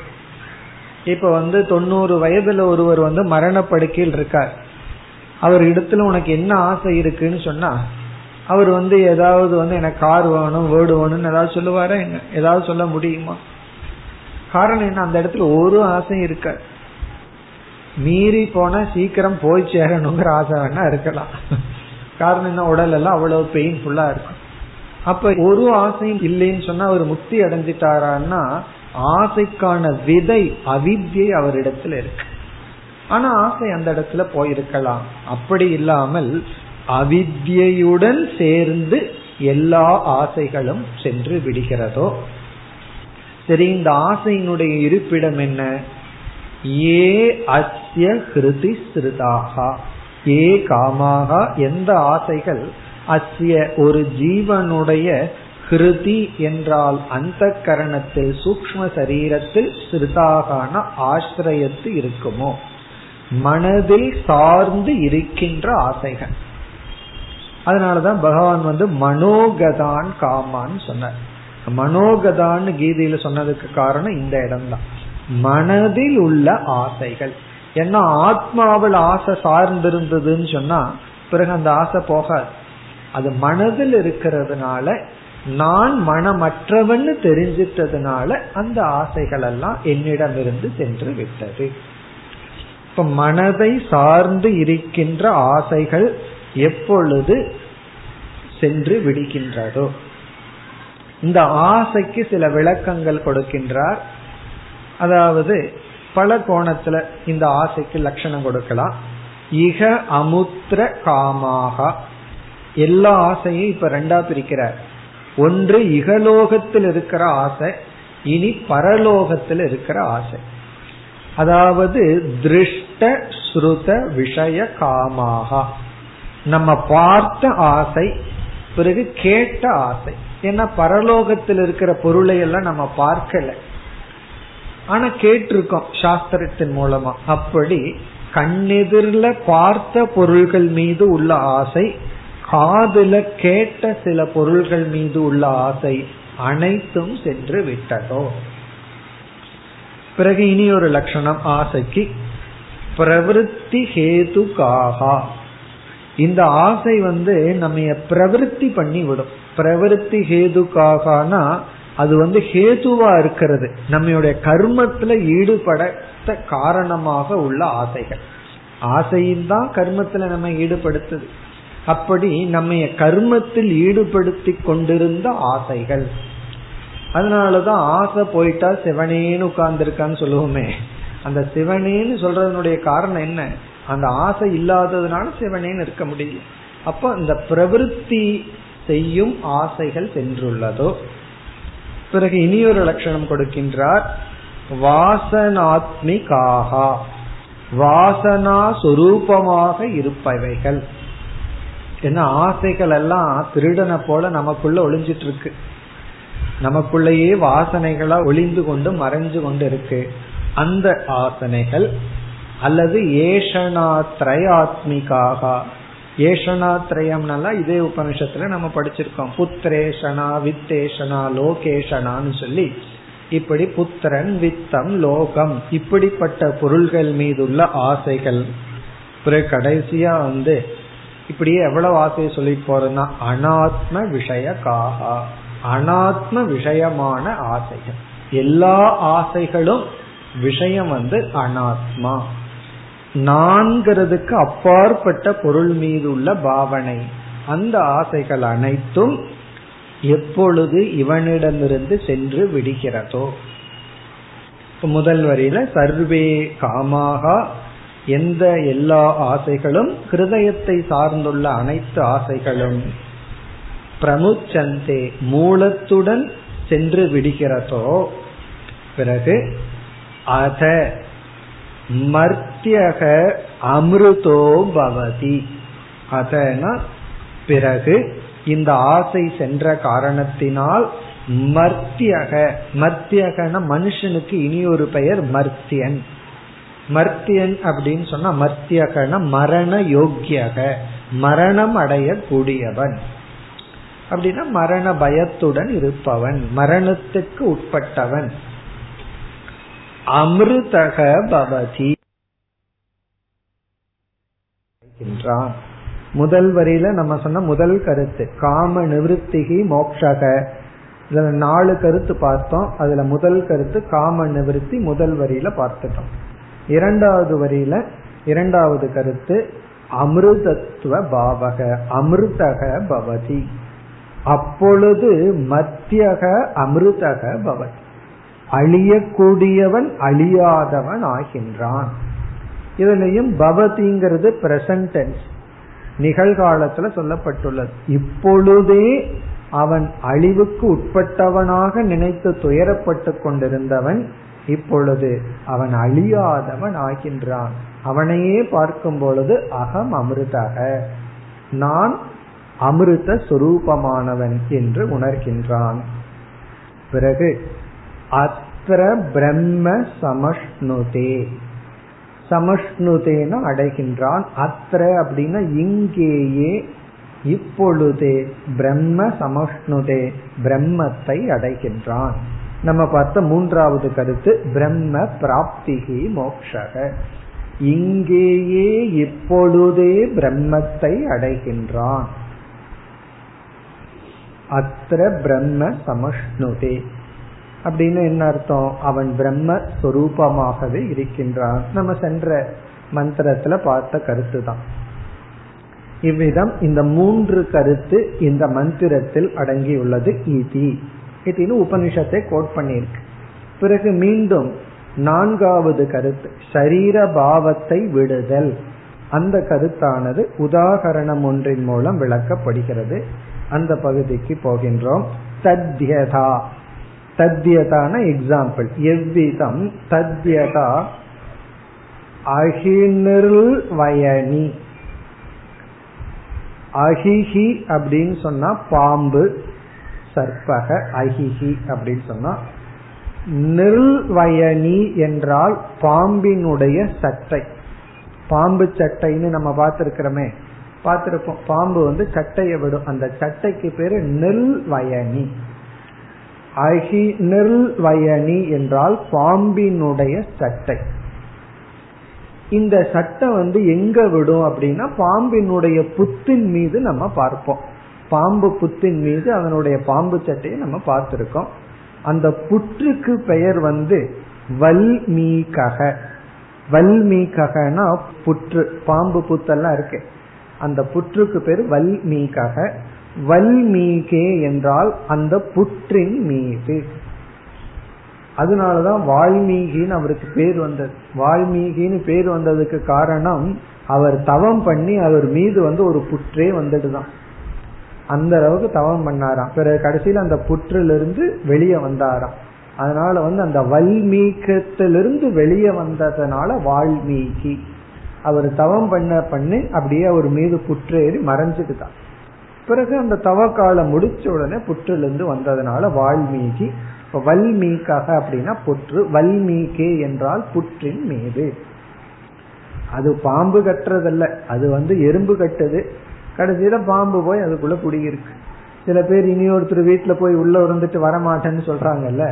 இப்ப 90 வயதுல ஒருவர் மரணப்படுக்கையில் இருக்கார். அவர் இடத்துல உனக்கு என்ன ஆசை இருக்குன்னு சொன்னா அவர் ஏதாவது எனக்கு கார் வேணும் வீடு வேணும்னு ஏதாவது சொல்லுவாரா? என்ன ஏதாவது சொல்ல முடியுமா? காரணம் என்ன, அந்த இடத்துல ஒரு ஆசையும் இருக்காது. மீறி போனா சீக்கிரம் போய் சேரணுங்கிற ஆசை வேணா இருக்கலாம். காரணம் என்ன, உடல் எல்லாம் அவ்வளவு பெயின்ஃபுல்லா இருக்கும். அப்ப ஒரு ஆசையும் இல்லைன்னு சொன்னா அவர் முக்தி அடைஞ்சிட்டாரான்னா ஆசைக்கான விதை அவித்யை அவரிடத்துல இருக்கு. ஆனா ஆசை அந்த இடத்துல போயிருக்கலாம். அப்படி இல்லாமல் அவித்யுடன் சேர்ந்து எல்லா ஆசைகளும் சென்று விடுகிறதோ. சரி, இந்த ஆசையினுடைய இருப்பிடம் என்ன? ஏ அஸ்ய ஹிருதி ஸ்ருதாஹா, ஏ காமாகா, எந்த ஆசைகள், அஸ்ய ஒரு ஜீவனுடைய, கிருதி என்றால் அந்த கரணத்தில் சூக்ம சரீரத்தில் ஸ்ருதாகான ஆசிரியத்து இருக்குமோ, மனதில் சார்ந்து இருக்கின்ற ஆசைகள். அதனாலதான் பகவான் மனோகதான் காமான்னு சொன்னார். மனோகதான்னு கீதையில சொன்னதுக்கு காரணம் இந்த இடம்தான், மனதில் உள்ள ஆசைகள். ஏன்னா ஆத்மாவில் ஆசை சார்ந்திருந்ததுன்னு சொன்னா பிறகு அந்த ஆசை போகாது. அது மனதில் இருக்கிறதுனால, நான் மனமற்றவன்னு தெரிஞ்சிட்டதுனால அந்த ஆசைகள் எல்லாம் என்னிடமிருந்து சென்று விட்டது. இப்ப மனதை சார்ந்து இருக்கின்ற ஆசைகள் எப்பொழுது சென்று விடுகின்றதோ. இந்த ஆசைக்கு சில விளக்கங்கள் கொடுக்கின்றார். அதாவது பல கோணத்துல இந்த ஆசைக்கு லட்சணம் கொடுக்கலாம். இக அமுத்திர காமாக, எல்லா ஆசையும் இப்ப ரெண்டா பிரிக்கிறார். ஒன்று இகலோகத்தில் இருக்கிற ஆசை, இனி பரலோகத்தில் இருக்கிற ஆசை. அதாவது திருஷ்ட ஸ்ருத விஷய காமாக, நம்ம பார்த்த ஆசை, பிறகு கேட்ட ஆசை. ஏன்னா பரலோகத்தில் இருக்கிற பொருளை எல்லாம் நம்ம பார்க்கல, ஆனா கேட்டிருக்கோம் சாஸ்திரத்தின் மூலமா. அப்படி கண்ணெதிரில பார்த்த பொருள்கள் மீது உள்ள ஆசை, காதுல கேட்ட சில பொருள்கள் மீது உள்ள ஆசை, அனைத்தும் சென்று விட்டதோ. பிறகு இனி ஒரு லட்சணம் ஆசைக்கு, பிரவிற்த்தி ஹேது காஹா. இந்த ஆசை நம்ம பிரவிற்த்தி பண்ணி விடும். பிரவிற்த்தி ஹேது காகானா அது ஹேதுவா இருக்கிறது, நம்மளுடைய கர்மத்துல ஈடுபட காரணமாக உள்ள ஆசைகள். ஆசையும் தான் கர்மத்துல நம்ம ஈடுபடுத்துது. அப்படி நம்ம கர்மத்தில் ஈடுபடுத்தி கொண்டிருந்த ஆசைகள். அதனாலதான் ஆசை போயிட்டா சிவனேன்னு உட்கார்ந்துருக்கான்னு சொல்லுவோமே. அந்த சிவனேன்னு சொல்றதுனுடைய காரணம் என்ன, அந்த ஆசை இல்லாததுனால சிவனேன்னு இருக்க முடியும். அப்ப அந்த பிரவிற்த்தி செய்யும் ஆசைகள் சென்றுள்ளதோ. பிறகு இனியொரு லட்சணம் கொடுக்கின்றார், வாசனாத்மிகாஹா, வாசனா சுரூபமாக இருப்பவைகள். ஏன்னா ஆசைகள் எல்லாம் திருடனை போல நமக்குள்ள ஒளிஞ்சிட்டு இருக்கு, நமக்குள்ளேயே வாசனைகளா ஒளிந்து கொண்டு மறைஞ்சு கொண்டு இருக்கு. அந்த ஆசனைகள் அல்லது ஏஷனாத்ரயாத்மிகாகா. ஏஷனாத்ரயம்னால இதே உபனிஷத்துல நம்ம படிச்சிருக்கோம், புத்திரேஷனா வித்தேஷனா லோகேஷனான்னு சொல்லி. இப்படி புத்திரன், வித்தம், லோகம், இப்படிப்பட்ட பொருள்கள் மீது உள்ள ஆசைகள். பிறகு கடைசியா இப்படியே எவ்வளவு ஆசையை சொல்லி போறதுன்னா அனாத்ம விஷய காகா, அனாத்ம விஷயமான ஆசைகள். எல்லா ஆசைகளும் விஷயம் அனாத்மா, நான்கிறதுக்கு அப்பாற்பட்ட பொருள் மீது உள்ள பாவனை. அந்த ஆசைகள் அனைத்தும் எப்பொழுது இவனிடமிருந்து சென்று விடுகிறதோ. முதல் வரியில சர்வே காமாக, எந்த எல்லா ஆசைகளும், ஹிருதயத்தை சார்ந்துள்ள அனைத்து ஆசைகளும், பிரமுச்சந்தே மூலத்துடன் சென்று விடுகிறதோ. பிறகு அத மர்த்தியக அமிர்தோ பவதி, அதனா பிறகு இந்த ஆசை சென்ற காரணத்தினால் மர்த்தியக, மர்த்தியகன மனுஷனுக்கு இனி ஒரு பெயர் மர்த்தியன். மர்த்தியன் அப்படின்னு சொன்னா மர்த்தியகன மரண யோக்கியக, மரணம் அடையக்கூடியவன். அப்படின்னா மரண பயத்துடன் இருப்பவன், மரணத்துக்கு உட்பட்டவன். அமிர்தக பவதி, முதல் வரியில நம்ம சொன்ன முதல் கருத்து காம நிவர்த்திகி மோக்ஷக. இதுல 4 கருத்து பார்த்தோம். அதுல முதல் கருத்து காம நிவர்த்தி முதல் வரியில பார்த்துட்டோம். இரண்டாவது வரியில இரண்டாவது கருத்து அமிர்தத்துவ பாவக, அமிர்தக பவதி. அப்பொழுது மத்தியக அமிர்தக பவதி, அழியக்கூடியவன் அழியாதவன் ஆகின்றான். இதுலயும் பவதிங்கிறது பிரசன்ட் டென்ஸ், நிகழ்காலத்துல சொல்லப்பட்டுள்ளது. இப்பொழுதே அவன் அழிவுக்கு உட்பட்டவனாக நினைத்து துயரப்பட்டு கொண்டிருந்தவன் இப்பொழுது அவன் அழியாதவன் ஆகின்றான். அவனையே பார்க்கும் பொழுது அகம் அமிர்தாக, நான் அமிர்த சுரூபமானவன் என்று உணர்கின்றான். பிறகு அத்ர பிரம்ம சமஷ்ணுதே, சமஷ்ணுதேன அடைகின்றான். அத்ர அப்படின்னா இங்கேயே, இப்பொழுதே பிரம்ம சமஷ்ணுதே, பிரம்மத்தை அடைகின்றான். நம்ம பார்த்த மூன்றாவது கருத்து பிரம்ம பிராப்திகி மோக்ஷக, இங்கேயே இப்பொழுதே பிரம்மத்தை அடைகின்றான். அத்ர பிரம்ம சமஷ்ணுதே அப்படின்னு என்ன அர்த்தம்? அவன் பிரம்ம சொரூபமாகவே இருக்கின்றான். நம்ம சென்ற மந்திரத்துல பார்த்த கருத்து தான். இவ்விதம் இந்த 3 கருத்து இந்த மந்திரத்தில் அடங்கியுள்ளது. இதுன்னு உபனிஷத்தை கோட் பண்ணியிருக்கு. பிறகு மீண்டும் 4வது கருத்து சரீர பாவத்தை விடுதல். அந்த கருத்தானது உதாகரணம் ஒன்றின் மூலம் விளக்கப்படுகிறது. அந்த பகுதிக்கு போகின்றோம். தத்யதா, தத்யதான எக்ஸாம்பிள் எவ்விதம். தத்யதா அஹினிருள் வயனி. அஹிஹி அப்படின்னு சொன்னா பாம்பு, சர்ப்பக அஹிஹி அப்படின்னு சொன்னா. நிர்வயனி என்றால் பாம்பினுடைய சட்டை, பாம்பு சட்டைன்னு நம்ம பார்த்திருக்கிறோமே, பார்த்திருப்போம். பாம்பு வந்து சட்டையை விடும், அந்த சட்டைக்கு பேரு நிர்வயனி. அஹி நிர்வயனி என்றால் பாம்பினுடைய சட்டை. இந்த சட்டை வந்து எங்க விடும் அப்படின்னா பாம்பினுடைய புத்தின் மீது நம்ம பார்ப்போம். பாம்பு புத்தின் மீது அதனுடைய பாம்பு சட்டையை நம்ம பார்த்திருக்கோம். அந்த புற்றுக்கு பெயர் வந்து வல்மீகக. வல்மீககனா புற்று, பாம்பு புத்தெல்லாம் இருக்கு, அந்த புற்றுக்கு பேரு வல்மீகக. வல்மீகே என்றால் அந்த புற்றின் மீது. அதனாலதான் வால்மீகின்னு அவருக்கு பேர் வந்தது. வால்மீகின்னு பேர் வந்ததுக்கு காரணம் அவர் தவம் பண்ணி அவர் மீது வந்து ஒரு புற்றே வந்துடுதான், அந்த அளவுக்கு தவம் பண்ணாராம். பிறகு கடைசியில் அந்த புற்றிலிருந்து வெளியே வந்தாராம். அதனால வந்து அந்த வல்மீகத்திலிருந்து வெளியே வந்ததுனால வால்மீகி. அவர் தவம் பண்ண பண்ணி அப்படியே அவர் மீது புற்றேறி மறைஞ்சுக்குதான். பிறகு அந்த தவ காலம் முடிச்ச உடனே புற்றிலிருந்து வந்ததுனால வால்மீகி. வல்மீகாக அப்படின்னா புற்று, வல்மீகே என்றால் புற்றின் மீது. அது பாம்பு கட்டுறதல்ல, அது வந்து எறும்பு கட்டுது. கடைசியில பாம்பு போய் அதுக்குள்ள குடியிருக்கு. சில பேர் இனி ஒருத்தர் வீட்டுல போய் உள்ள இருந்துட்டு வரமாட்டேன்னு சொல்றாங்கல்ல,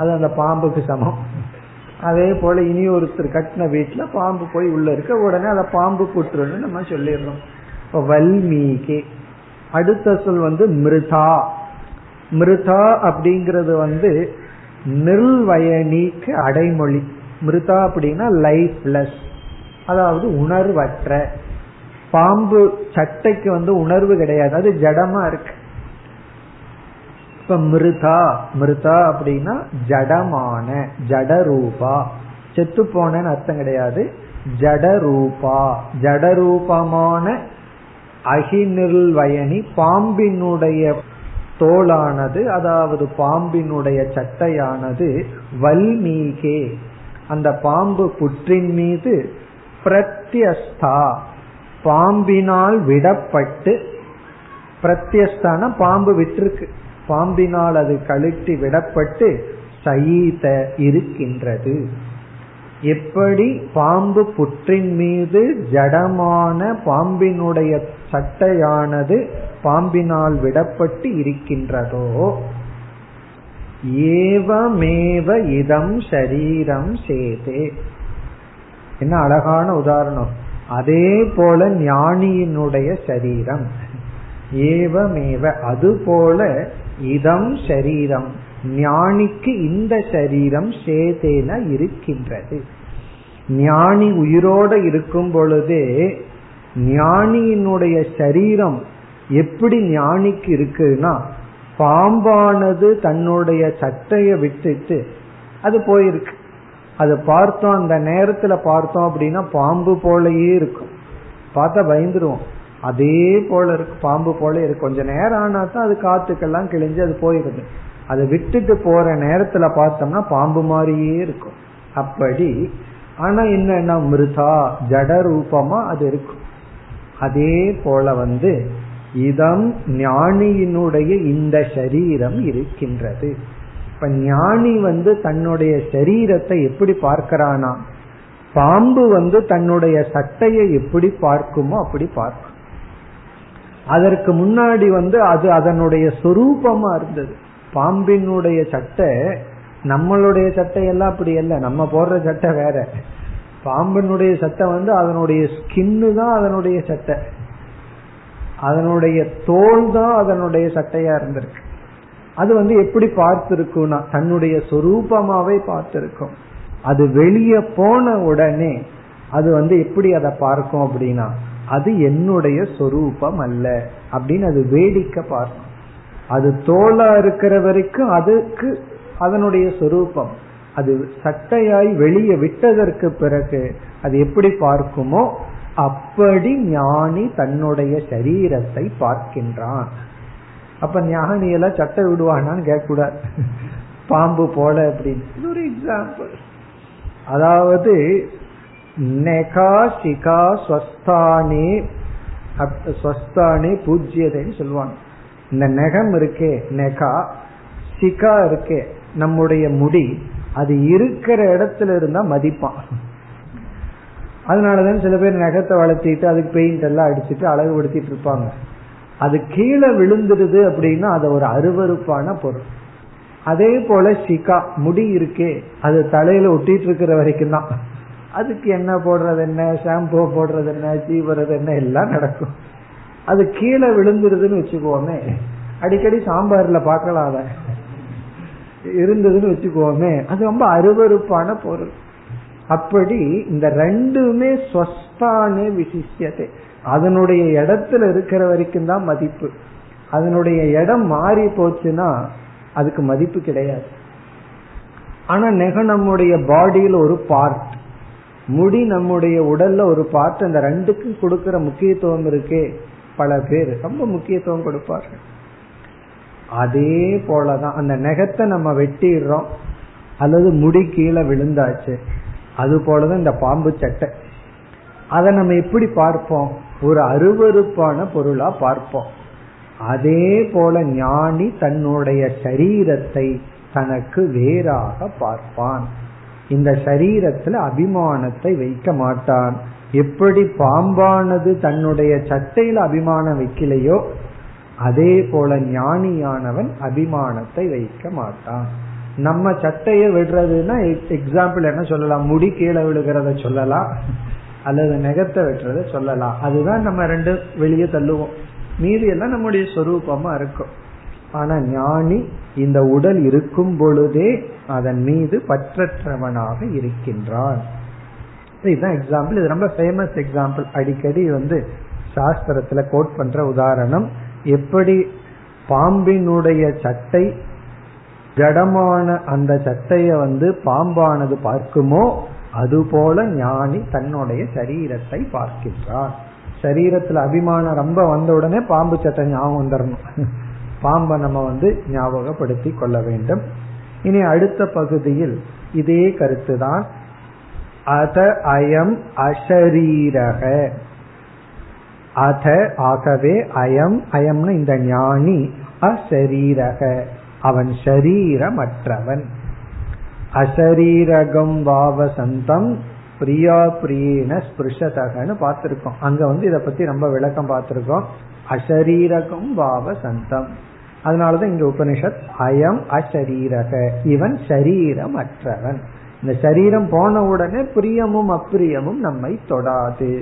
அது அந்த பாம்புக்கு சமம். அதே போல இனி ஒருத்தர் கட்டின வீட்டுல பாம்பு போய் உள்ள இருக்க, உடனே அதை பாம்பு புற்றுன்னு நம்ம சொல்லிடுறோம். இப்ப வல்மீகே. அடுத்த சொல் வந்து மிருதா. மிருதா அப்படிங்கிறது வந்து நிர்வயனிக்கு அடைமொழி. மிருதா அப்படின்னா லைஃப்லெஸ், அதாவது உணர்வற்ற. பாம்பு சட்டைக்கு வந்து உணர்வு கிடையாது, அது ஜடமா இருக்கு. இப்ப மிருதா, மிருதா அப்படின்னா ஜடமான, ஜடரூபா. செத்து போனேன்னு அர்த்தம் கிடையாது, ஜடரூபா, ஜடரூபமான அகிநிர்வயனி. பாம்பினுடைய தோளானது, அதாவது பாம்பினுடைய சட்டையானது வல்மீகே, அந்த பாம்பு புற்றின் மீது பிரத்யஸ்தா, பாம்பினால் விடப்பட்டு. பிரத்யஸ்தான பாம்பு விட்டிருக்கு, பாம்பினால் அது கழுட்டி விடப்பட்டு சயீத இருக்கின்றது. எப்படி பாம்பு புற்றின் மீது ஜடமான பாம்பினுடைய சட்டையானது பாம்பினால் விடப்பட்டு இருக்கின்றதோ, ஏவமேவ இதம் சரீரம் சேதே. என்ன அழகான உதாரணம். அதே போல ஞானியினுடைய சரீரம், ஏவமேவ அதுபோல இதம் சரீரம், ஞானிக்கு இந்த சரீரம் சேதேன இருக்கின்றது. ஞானி உயிரோடு இருக்கும் பொழுதே ஞானியினுடைய சரீரம் எப்படி ஞானிக்கு இருக்குன்னா, பாம்பானது தன்னுடைய சட்டையை விட்டுட்டு அது போயிருக்கு. அது பார்த்தோம், அந்த நேரத்துல பார்த்தோம் அப்படின்னா பாம்பு போலயே இருக்கும். பார்த்தா பயந்துருவோம். அதே போல இருக்கு, பாம்பு போல இருக்கு. கொஞ்ச நேரம் ஆனா தான் அது காத்துக்கெல்லாம் கிழிஞ்சு அது போயிருக்கு. அதை விட்டுட்டு போற நேரத்துல பார்த்தோம்னா பாம்பு மாதிரியே இருக்கும். அப்படி ஆனா என்னன்னா மிருதா ஜட ரூபமா அது இருக்கும். அதே போல இதம் ஞானியினுடைய இந்த சரீரம் இருக்கின்றது. இப்ப ஞானி தன்னுடைய சரீரத்தை எப்படி பார்க்கிறானா, பாம்பு தன்னுடைய சட்டையை எப்படி பார்க்குமோ அப்படி பார்க்கும். அதற்கு முன்னாடி அது அதனுடைய சொரூபமா இருந்தது. பாம்பினுடைய சட்டை நம்மளுடைய சட்டையெல்லாம் அப்படி இல்லை, நம்ம போடுற சட்டை வேற. பாம்பினுடைய சட்டை அதனுடைய ஸ்கின்னு தான் அதனுடைய சட்டை, அதனுடைய தோல் தான் அதனுடைய சட்டையா இருந்திருக்கு. அது எப்படி பார்த்திருக்கும்னா தன்னுடைய சொரூபமாவே பார்த்திருக்கும். அது வெளியே போன உடனே அது எப்படி அதை பார்க்கும் அப்படின்னா, அது என்னுடைய சொரூபம் அல்ல அப்படின்னு அது வேடிக்கை பார்க்கும். அது தோலா இருக்கிற வரைக்கும் அதுக்கு அதனுடைய சொரூபம். அது சட்டையாய் வெளியே விட்டதற்கு பிறகு அது எப்படி பார்க்குமோ அப்படி ஞானி தன்னுடைய சரீரத்தை பார்க்கின்றான். அப்ப ஞானி எல்லாம் சட்டை விடுவானான்னு கேட்கக்கூடாது, பாம்பு போல அப்படின்னு. இது ஒரு எக்ஸாம்பிள். அதாவது நெகாசிகா ஸ்வஸ்தானே ஸ்வஸ்தானே பூஜ்யதேன்னு சொல்லுவாங்க. இந்த நெகம் இருக்கே, நெகா சிகா இருக்கே, நம்முடைய முடி, அது இருக்கிற இடத்துல இருந்தா மதிப்பான். அதனாலதான் சில பேர் நகத்தை வளர்த்திட்டு அதுக்கு பெயிண்ட் எல்லாம் அடிச்சுட்டு அழகுபடுத்திட்டு இருப்பாங்க. அது கீழே விழுந்துடுது அப்படின்னா அது ஒரு அருவருப்பான பொருள். அதே போல சிகா முடி இருக்கே, அது தலையில ஒட்டிட்டு இருக்கிற வரைக்கும் தான். அதுக்கு என்ன போடுறது, என்ன ஷாம்பு போடுறது, என்ன சீவுறது, என்ன எல்லாம் நடக்கும். அது கீழே விழுந்துடுதுன்னு வச்சுக்கோமே, அடிக்கடி சாம்பார்ல பார்க்கலாம். அத இருந்ததுன்னு வச்சுக்கோமே, அது ரொம்ப அருவருப்பான பொருள். அப்படி இந்த ரெண்டுமே ஸ்வஸ்தானே விசிஷ்யத்தை, அதனுடைய இடத்துல இருக்கிற வரைக்கும் தான் மதிப்பு. அதனுடைய இடம் மாறி போச்சுன்னா அதுக்கு மதிப்பு கிடையாது. ஆனா நெகம் நம்முடைய பாடியில ஒரு பார்ட், முடி நம்முடைய உடல்ல ஒரு பார்ட். அந்த ரெண்டுக்கு கொடுக்கிற முக்கியத்துவம் இருக்கே, பல பேர் ரொம்ப முக்கியத்துவம் கொடுப்பார்கள். அதே போலதான் அந்த நெகத்தை நம்ம வெட்டிடுறோம், அல்லது முடி கீழே விழுந்தாச்சு. அது போலதான் இந்த பாம்பு சட்டை, அதை நம்ம எப்படி பார்ப்போம், ஒரு அருவருப்பான பொருளா பார்ப்போம். அதே போல ஞானி தன்னுடைய சரீரத்தை தனக்கு வேறாக பார்ப்பான். இந்த சரீரத்துல அபிமானத்தை வைக்க மாட்டான். எப்படி பாம்பானது தன்னுடைய சட்டையில அபிமானம் வைக்கலையோ, அதே போல ஞானியானவன் அபிமானத்தை வைக்க மாட்டான். நம்ம சட்டையை விடுறதுன்னா எக்ஸாம்பிள் என்ன சொல்லலாம், முடி கீழே விழுகிறத சொல்லலாம், அல்லது நெகத்தை விடுறத சொல்லலாம். அதுதான் நம்ம ரெண்டு வெளியே தள்ளுவோம், மீதி எல்லாம் நம்முடைய சொரூபமா இருக்கும். ஆனா ஞானி இந்த உடல் இருக்கும் பொழுதே அதன் மீது பற்றற்றவனாக இருக்கின்றான். இதுதான் எக்ஸாம்பிள். இது ரொம்ப ஃபேமஸ் எக்ஸாம்பிள், அடிக்கடி சாஸ்திரத்துல கோட் பண்ற உதாரணம். எப்படி பாம்பினுடைய சட்டை, ஜடமான அந்த சட்டைய பாம்பானது பார்க்குமோ, அதுபோல ஞானி தன்னுடைய சரீரத்தை பார்க்கின்றார். சரீரத்துல அபிமானம் ரொம்ப வந்த உடனே பாம்பு சட்டை ஞாபகம் வந்துடணும், பாம்பை நம்ம ஞாபகப்படுத்தி கொள்ள வேண்டும். இனி அடுத்த பகுதியில் இதே கருத்துதான். அத அயம் அசரீரக, அத ஆகவே, அயம் அயம்னு இந்த ஞானி, அசரீரக அவன் சரீரமற்றவன். அசரீரகம் வாவசந்தம் பிரியா பிரியேன ஸ்பிருஷதகன்னு பார்த்திருக்கோம். அங்க வந்து இத பத்தி ரொம்ப விளக்கம் பார்த்திருக்கோம். அசரீரகம் வாவசந்தம், அதனாலதான் இங்க உபனிஷத் அயம் அசரீரக, இவன் சரீரம் அற்றவன். இந்த சரீரம் போன உடனே பிரியமும் அப்பிரியமும் நம்மை தொடாது.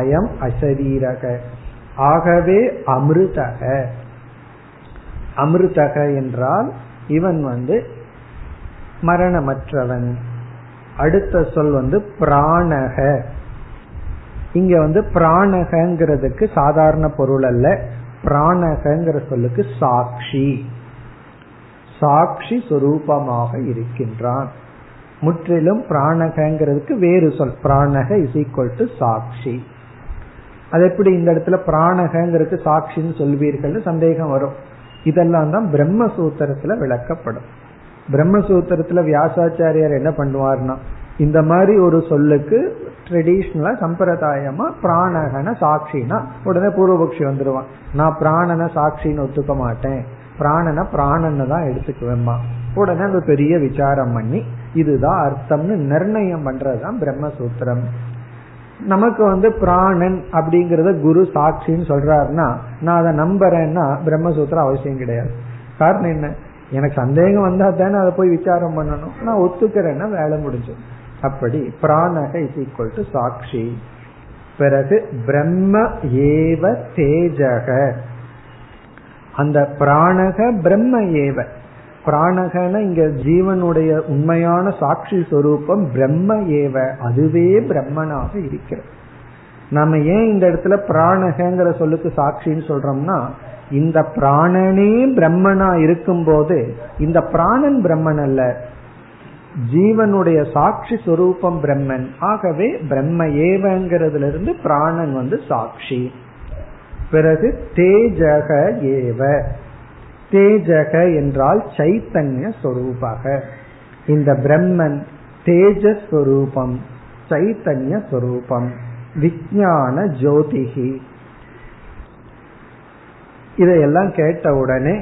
அயம் அசரீரக, ஆகவே அமிர்தக. அமிர்தக என்றால் இவன் வந்து மரணமற்றவன். அடுத்த சொல் வந்து பிராணக. இங்க வந்து பிராணகங்கிறதுக்கு சாதாரண பொருள் அல்ல. பிராணகங்கிற சொல்லுக்கு சாட்சி, சாட்சி சுரூபமாக இருக்கின்றான். முற்றிலும் பிராணகங்கிறதுக்கு வேறு சொல். பிராணக இஸ் ஈக்வல் டு சாட்சி. அது எப்படி இந்த இடத்துல பிராணகங்கிறதுக்கு சாட்சின்னு சொல்வீர்கள், சந்தேகம் வரும். இதெல்லாம் தான் பிரம்மசூத்திரத்துல விளக்கப்படும். பிரம்மசூத்திரத்துல வியாசாச்சாரியார் என்ன பண்ணுவார்னா, இந்த மாதிரி ஒரு சொல்லுக்கு ட்ரெடிஷ்னலா சம்பிரதாயமா பிராணகன சாட்சினா உடனே பூர்வபக்ஷி வந்துருவான், நான் பிராணன சாட்சின்னு ஒத்துக்க மாட்டேன், பிராணன பிராணன்னு தான் எடுத்துக்குவேம்மா. உடனே அந்த பெரிய விசாரம் பண்ணி இதுதான் அர்த்தம்னு நிர்ணயம் பண்றதுதான் பிரம்மசூத்திரம். நமக்கு வந்து பிராணன் அப்படிங்கறத குரு சாட்சின்னு சொல்றாருன்னா நான் அதை நம்புறேன்னா பிரம்மசூத்திரம் அவசியம் கிடையாது. காரணம் என்ன, எனக்கு சந்தேகம் வந்தா தானே அதை போய் விசாரம் பண்ணணும், நான் ஒத்துக்கிறேன்னா வேலை முடிஞ்சு. அப்படி பிராணக இஸ் ஈக்வல் டு சாட்சி. பிறகு பிரம்ம ஏவ தேஜக, அந்த பிராணக பிரம்ம ஏவ. பிராணகன இங்க ஜீவனுடைய உண்மையான சாட்சி சொரூபம் பிரம்ம ஏவ, அதுவே பிரம்மனாக இருக்கிறது. நம்ம ஏன் இந்த இடத்துல பிராணகங்கிற சொல்லுக்கு சாட்சின்னு சொல்றோம்னா, இந்த பிராணனே பிரம்மனா இருக்கும் போது இந்த பிராணன் பிரம்மன் அல்ல, ஜீவனுடைய சாட்சி சொரூபம் பிரம்மன். ஆகவே பிரம்ம ஏவங்கிறதுல இருந்து பிராணன் வந்து சாட்சி. பிறகு தேஜக ஏவ. தேஜக என்றால் சைத்தன்ய சொரூபக. இந்த பிரம்மன் தேஜஸ் சொரூபம், சைத்தன்ய சொரூபம், விஞ்ஞான ஜோதிகி. இதையெல்லாம் கேட்ட உடனே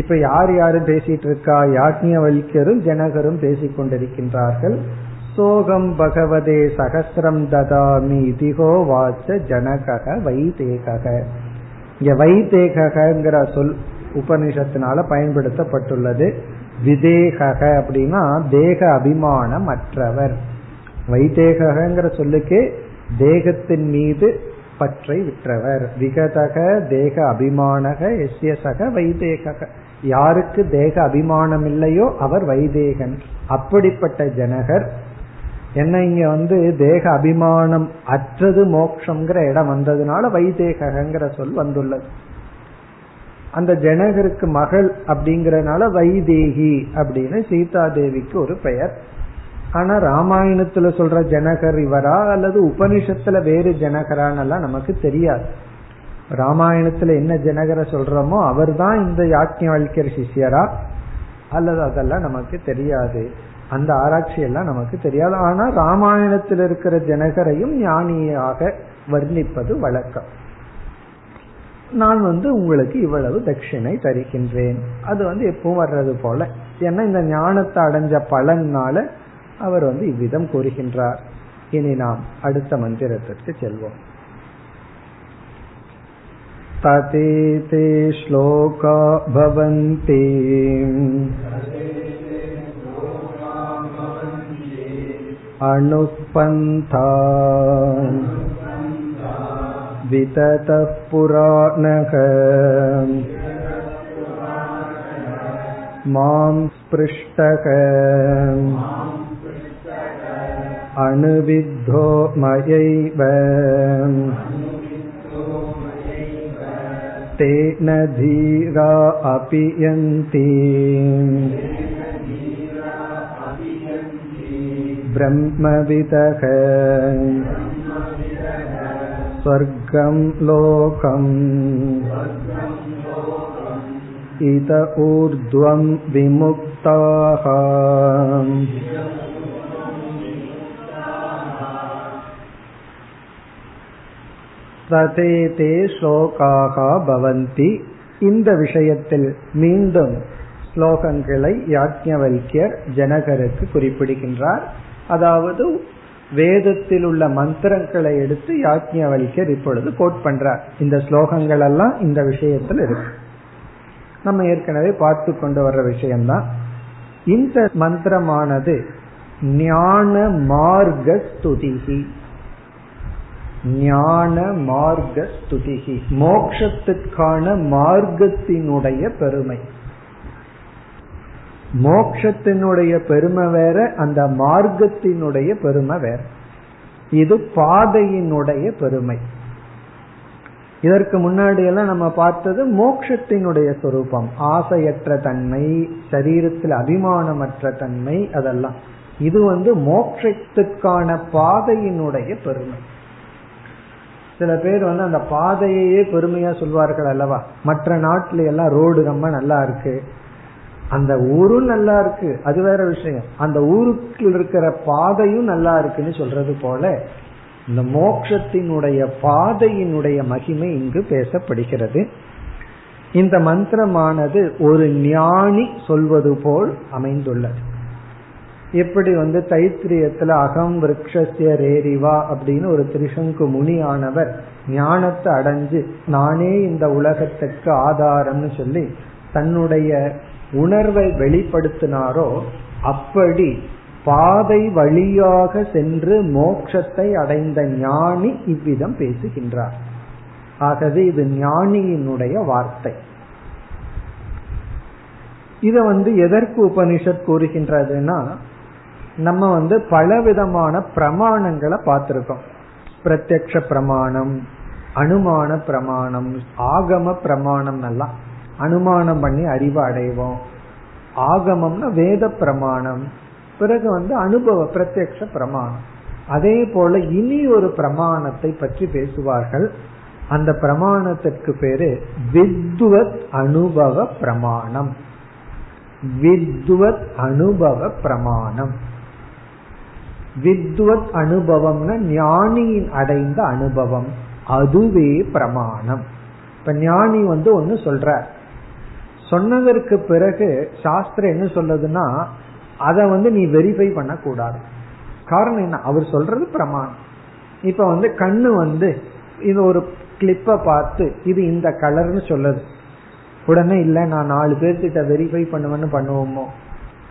இப்ப யார் யாரும் பேசிட்டு இருக்கா, யாஜ்ஞவல்க்யரும் ஜனகரும் பேசிக்கொண்டிருக்கின்றார்கள். சோகம் பகவதே சகஸ்ரம் ததாமி திகோ வாச்ச ஜனக வைதேக. இங்க வைதேகங்கிற சொல் உபனிஷத்தினால பயன்படுத்தப்பட்டுள்ளது. விதேக அப்படின்னா தேக அபிமானம் அற்றவர். வைதேகங்கிற சொல்லுக்கே தேகத்தின் மீது பற்றை விற்றவர். விகதக தேக அபிமானக எஸ்ய சக வைதேக. யாருக்கு தேக அபிமானம் இல்லையோ அவர் வைதேகன். அப்படிப்பட்ட ஜனகர் என்ன, இங்க வந்து தேக அபிமானம் அற்றது மோட்சம்ங்கிற இடம் வந்ததுனால வைதேகங்கிற சொல் வந்துள்ளது. அந்த ஜனகருக்கு மகள் அப்படிங்கறதுனால வைதேகி அப்படின்னு சீதாதேவிக்கு ஒரு பெயர். ஆனா ராமாயணத்துல சொல்ற ஜனகர் இவரா அல்லது உபனிஷத்துல வேறு ஜனகரானெல்லாம் நமக்கு தெரியாது. ராமாயணத்துல என்ன ஜனகரை சொல்றோமோ அவர் தான் இந்த யாக்ஞவல்க்யர் சிஷ்யரா அல்லது அதெல்லாம் நமக்கு தெரியாது. அந்த ஆராய்ச்சி எல்லாம் நமக்கு தெரியாது. ஆனா ராமாயணத்தில் இருக்கிற ஜனகரையும் ஞானியாக வர்ணிப்பது வழக்கம். நான் வந்து உங்களுக்கு இவ்வளவு தட்சிணை தருகின்றேன், அது வந்து எப்பவும் வர்றது போல, ஏன்னா இந்த ஞானத்தை அடைஞ்ச பலனால அவர் வந்து இவ்விதம் கூறுகின்றார். இனி நாம் அடுத்த மந்திரத்திற்கு செல்வோம். ததேதே ஸ்லோகா பவந்தி அனுபந்தா விததः புராணக மாம் ஸ்பிருஷ்டக அனுவித்தோ மயைவ தேன தீரா அபியந்தி பிரம்மவிதக ஸ்வர்கம் லோகம் இத ஊர்த்வம் விமுக்தாக. ததேதே ஸ்லோகாக பவந்தி. இந்த விஷயத்தில் மீண்டும் ஸ்லோகங்களை யாக்ஞவல்யர் ஜனகருக்கு குறிப்பிடுகின்றார். அதாவது வேதத்தில் உள்ள மந்திரங்களை எடுத்து யாக்ஞவல்யர் இப்பொழுது கோட் பண்றார். இந்த ஸ்லோகங்கள் எல்லாம் இந்த விஷயத்தில் இருக்கு. நம்ம ஏற்கனவே பார்த்து கொண்டு வர்ற விஷயம்தான். இந்த மந்திரமானது ஞான மார்க்க ஸ்துதிஹி, ஞான மார்க்க ஸ்துதிஹி, மோட்சத்துக்கான மார்க்கத்தினுடைய பெருமை. மோட்சத்தினுடைய பெருமை வேற, அந்த மார்க்கத்தினுடைய பெருமை வேற. இது பாதையினுடைய பெருமை. இதற்கு முன்னாடி எல்லாம் நம்ம பார்த்தது மோட்சத்தினுடைய சொரூபம், ஆசையற்ற தன்மை, சரீரத்தில் அபிமானமற்ற தன்மை, அதெல்லாம். இது மோட்சத்துக்கான பாதையினுடைய பெருமை. சில பேர் அந்த பாதையே பெருமையா சொல்வார்கள் அல்லவா. மற்ற நாட்டுல எல்லாம் ரோடு ரொம்ப நல்லா இருக்கு, அந்த ஊரும் நல்லா இருக்கு, அது வேற விஷயம். அந்த ஊருக்கு இருக்கிற பாதையும் நல்லா இருக்குன்னு சொல்றது போல இந்த மோட்சத்தினுடைய பாதையினுடைய மகிமை இங்கு பேசப்படுகிறது. இந்த மந்திரமானது ஒரு ஞானி சொல்வது போல் அமைந்துள்ளது. எப்படி தைத்திரியத்துல அகம் விரக்ஷஸ்ய ரேரிவா அப்படின்னு ஒரு திரிசங்கு முனியானவர் ஞானத்தை அடைஞ்சு நானே இந்த உலகத்துக்கு ஆதாரம்னு சொல்லி தன்னுடைய உணர்வை வெளிப்படுத்தினாரோ, அப்படி பாதை வழியாக சென்று மோட்சத்தை அடைந்த ஞானி இவ்விதம் பேசுகின்றார். ஆகவே இது ஞானியினுடைய வார்த்தை. இத எதற்கு உபனிஷத் கூறுகின்றதுன்னா, நம்ம பலவிதமான பிரமாணங்களை பார்த்திருக்கோம். பிரத்யக்ஷ பிரமாணம், அனுமான பிரமாணம், ஆகம பிரமாணம். எல்லாம் அனுமானம் பண்ணி அறிவு அடைவோம். ஆகமம்னா வேத பிரமாணம். பிறகு அனுபவ பிரத்யக்ஷ பிரமாணம். அதே போல இனி ஒரு பிரமாணத்தை பற்றி பேசுவார்கள். அந்த பிரமாணத்திற்கு பேரு வித்வத் அனுபவ பிரமாணம். வித்வத் அனுபவ பிரமாணம். வித்வத் அனுபவம்னா ஞானியின் அடைந்த அனுபவம், அதுவே பிரமாணம். இப்ப ஞானி ஒன்னு சொல்ற, சொன்னதற்கு பிறகு சாஸ்திரம் என்ன சொல்லுதுன்னா அதை நீ வெரிஃபை பண்ண கூடாது. காரணம் என்ன, அவர் சொல்றது பிரமாணம். இப்ப கண்ணு இது ஒரு கிளிப்ப பார்த்து இது இந்த கலர்னு சொல்லுது. உடனே இல்ல நான் 4 பேர்கிட்ட வெரிஃபை பண்ணுவேன்னு பண்ணுவோமோ?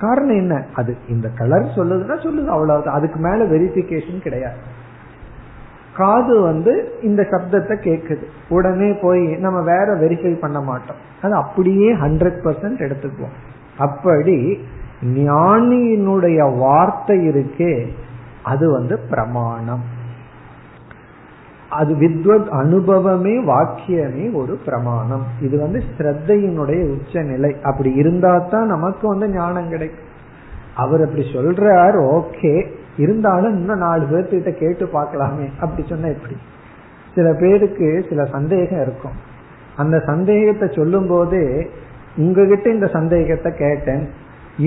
காரணம் என்ன, அது இந்த கலர் சொல்லுதுன்னா சொல்லுது, அவ்வளவுதான். அதுக்கு மேல வெரிஃபிகேஷன் கிடையாது. காது இந்த சப்தத்தை கேக்குது, உடனே போய் நம்ம வேற வெரிஃபை பண்ண மாட்டோம், அது அப்படியே 100% எடுத்துக்குவோம். அப்படி ஞானியினுடைய வார்த்தை இருக்கே அது பிரமாணம். அது வித்வத் அனுபவமே வாக்கியமே ஒரு பிரமாணம். இது ஸ்ரத்தையினுடைய உச்ச நிலை. அப்படி இருந்தா தான் நமக்கு ஞானம் கிடைக்கும். அவர் அப்படி சொல்றார், ஓகே, இருந்தாலும் இன்னும் 4 பேர்த்துக்கிட்ட கேட்டு பார்க்கலாமே. அப்படி சொன்னா எப்படி? சில பேருக்கு சில சந்தேகம் இருக்கும். அந்த சந்தேகத்தை சொல்லும் போதே உங்ககிட்ட இந்த சந்தேகத்தை கேட்டேன்,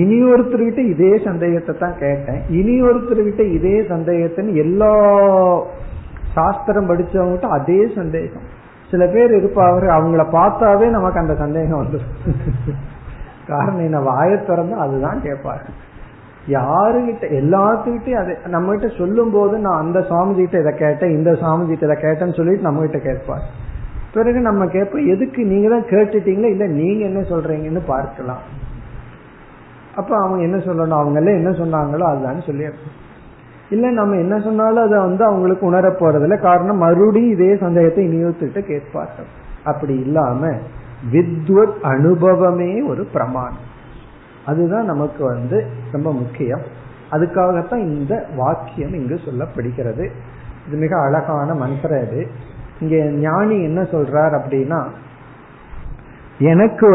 இனி ஒருத்தர்கிட்ட இதே சந்தேகத்தை தான் கேட்டேன், இனி ஒருத்தர்கிட்ட இதே சந்தேகத்தின் எல்லா சாஸ்திரம் படிச்சவங்கிட்ட அதே சந்தேகம். சில பேர் இருப்பாரு, அவங்கள பார்த்தாவே நமக்கு அந்த சந்தேகம் வந்துடும். காரணம் என்ன, வாய திறந்து அதுதான் கேட்பாரு. யாருகிட்ட எல்லாத்துக்கிட்டையும் அது நம்ம கிட்ட சொல்லும் போது நான் அந்த சுவாமிஜிட்ட இதை கேட்டேன், இந்த சுவாமிஜிட்ட இதை கேட்டேன்னு சொல்லிட்டு நம்ம கிட்ட கேட்பாரு. பிறகு நம்ம கேட்போம், எதுக்கு நீங்க தான் கேட்டுட்டீங்களா, இல்ல நீங்க என்ன சொல்றீங்கன்னு பார்க்கலாம். அப்ப அவங்க என்ன சொல்லணும், அவங்கள என்ன சொன்னாங்களோ அதுதான் சொல்லி, இல்ல நம்ம என்ன சொன்னாலும் அதை அவங்களுக்கு உணர போறதில்ல. காரணம் மறுபடியும் இதே சந்தேகத்தை இனியோத்துக்கிட்ட கேட்பார்கள். அப்படி இல்லாம வித்வத் அனுபவமே ஒரு பிரமாணம். அதுதான் நமக்கு ரொம்ப முக்கியம். அதுக்காகத்தான் இந்த வாக்கியம் இங்கு சொல்லப்படுகிறது. இது மிக அழகான மந்திரம். இது இங்க ஞானி என்ன சொல்றார் அப்படின்னா, எனக்கு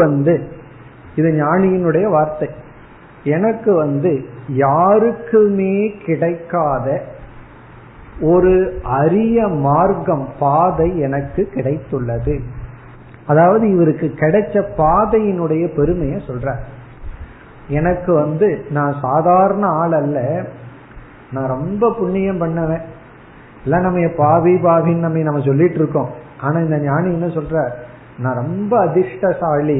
இது ஞானியினுடைய வார்த்தை, எனக்கு யாருக்குமே கிடைக்காத ஒரு அரிய மார்க்கம் பாதை எனக்கு கிடைத்துள்ளது. அதாவது இவருக்கு கிடைச்ச பாதையினுடைய பெருமையை சொல்றார். எனக்கு நான் சாதாரண ஆள் அல்ல, நான் ரொம்ப புண்ணியம் பண்ணவேன், இல்ல நம்ம பாவி பாவின்னு நம்ம சொல்லிட்டு இருக்கோம். ஆனா இந்த ஞானி என்ன சொல்ற, நான் ரொம்ப அதிர்ஷ்டசாலி,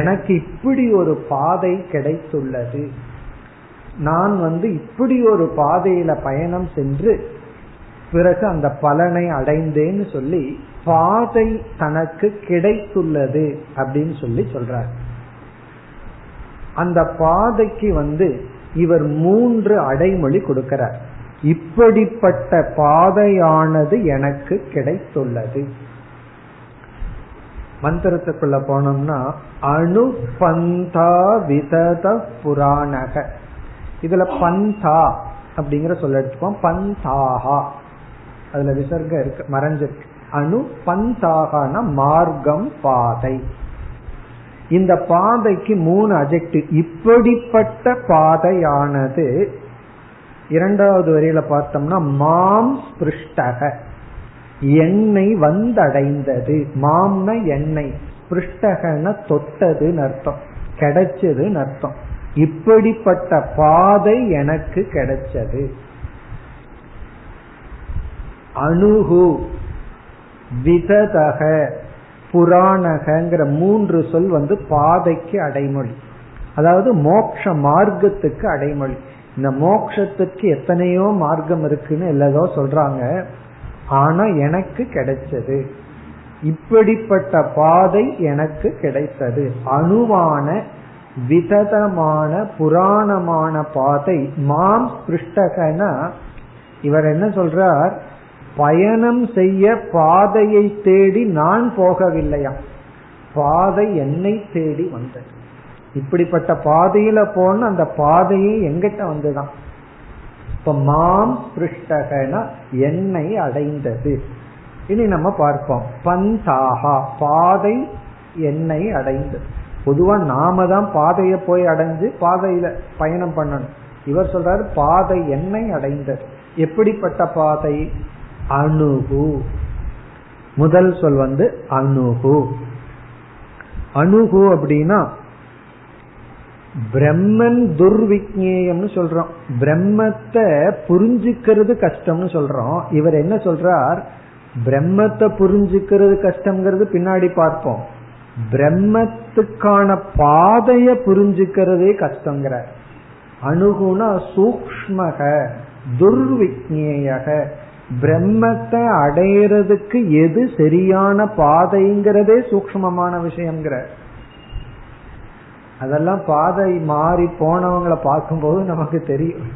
எனக்கு இப்படி ஒரு பாதை கிடைத்துள்ளது, நான் இப்படி ஒரு பாதையில பயணம் சென்று பிறகு அந்த பலனை அடைந்தேன்னு சொல்லி பாதை தனக்கு கிடைத்துள்ளது அப்படின்னு சொல்லி சொல்றார். அந்த பாதைக்கு இவர் 3 அடைமொழி கொடுக்கிறார். இப்படிப்பட்ட பாதையானது எனக்கு கிடைத்துள்ளது. மந்திரத்துக்குள்ள போனோம்னா அனுபந்தா விதத புராணக, இதுல பந்தா அப்படிங்கிற சொல்ல எடுத்துப்போம். பந்தாகா அதுல விசர்க்க இருக்கு, மறைஞ்சிருக்கு. அணு பந்தாகனா மார்க்கம், பாதை. இந்த பாதைக்கு 3 அட்ஜெக்டிவ். இப்படிப்பட்ட பாதையானது, இரண்டாவது வரியில பார்த்தோம்னா மாம் ஸ்பிருஷ்டக என்னை வந்தடைந்தது. மாம்னா என்னை, ஸ்பிருஷ்டகன தொட்டதுன்னு அர்த்தம், கிடைச்சதுன்னு அர்த்தம். இப்படிப்பட்ட பாதை எனக்கு கிடைச்சது. அணுகு விததக புராணகங்கிற 3 சொல் பாதைக்கு அடைமொழி, அதாவது மோட்ச மார்க்கத்துக்கு அடைமொழி. இந்த மோட்சத்துக்கு எத்தனையோ மார்க்கம் இருக்குன்னு எல்லாரோ சொல்றாங்க, ஆனா எனக்கு கிடைச்சது. இப்படிப்பட்ட பாதை எனக்கு கிடைத்தது. அணுவான விதமான புராணமான பாதை மாம் ஸ்பிருஷ்டகனா இவர் என்ன சொல்றார், பயணம் செய்ய பாதையை தேடி நான் போகவில்லையா, பாதை என்னை தேடி வந்தது. இப்படிப்பட்ட பாதையில போன அந்த பாதையே எங்கிட்ட வந்துதான். இப்ப மாம் ஸ்பிருஷ்டகனா என்னை அடைந்தது. இனி நம்ம பார்ப்போம் பந்தாகா பாதை என்னை அடைந்தது. பொதுவா நாம தான் பாதையை போய் அடைஞ்சு பாதையில பயணம் பண்ணணும். இவர் சொல்றாரு பாதை என்னை அடைந்தது. எப்படிப்பட்ட பாதை? அணுகு. முதல் சொல் அணுகு. அணுகு அப்படின்னா பிரம்மன் துர்விக்ஞேயம்னு சொல்றோம். பிரம்மத்தை புரிஞ்சுக்கிறது கஷ்டம்னு சொல்றோம். இவர் என்ன சொல்றார், பிரம்மத்தை புரிஞ்சுக்கிறது கஷ்டம்ங்கிறது பின்னாடி பார்ப்போம், பிரம்மத்துக்கான பாதைய புரிஞ்சுக்கிறதே கஷ்டங்கிற. அணுகுனா சூக்ஷ்மக துர்விக்ஞேயக, பிரம்மத்தை அடையிறதுக்கு எது சரியான பாதைங்கிறதே சூக்ஷ்மமான விஷயம்ங்கிற. அதெல்லாம் பாதை மாறி போனவங்களை பார்க்கும்போது நமக்கு தெரியும்.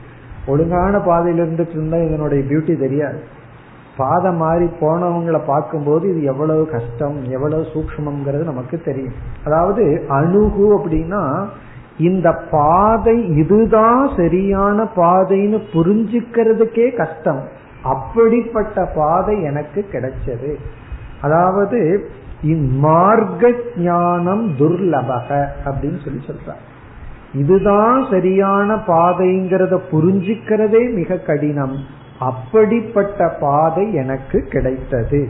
ஒழுங்கான பாதையில இருந்துட்டு இருந்தா இதனுடைய பியூட்டி தெரியாது. பாதை மாறி போனவங்களை பார்க்கும்போது இது எவ்வளவு கஷ்டம், எவ்வளவு சூக்ஷ்மம்ங்கிறது நமக்கு தெரியும். அதாவது அணுகு அப்படின்னா இந்த பாதை இதுதான் சரியான பாதைன்னு புரிஞ்சுக்கிறதுக்கே கஷ்டம், அப்படிப்பட்ட பாதை எனக்கு கிடைச்சது. அதாவது மார்க்க ஞானம் துர்லபக அப்படின்னு சொல்லி சொல்றார். இதுதான் சரியான பாதைங்கிறத புரிஞ்சுக்கிறதே மிக கடினம், அப்படிப்பட்ட பாதை எனக்கு கிடைத்தது.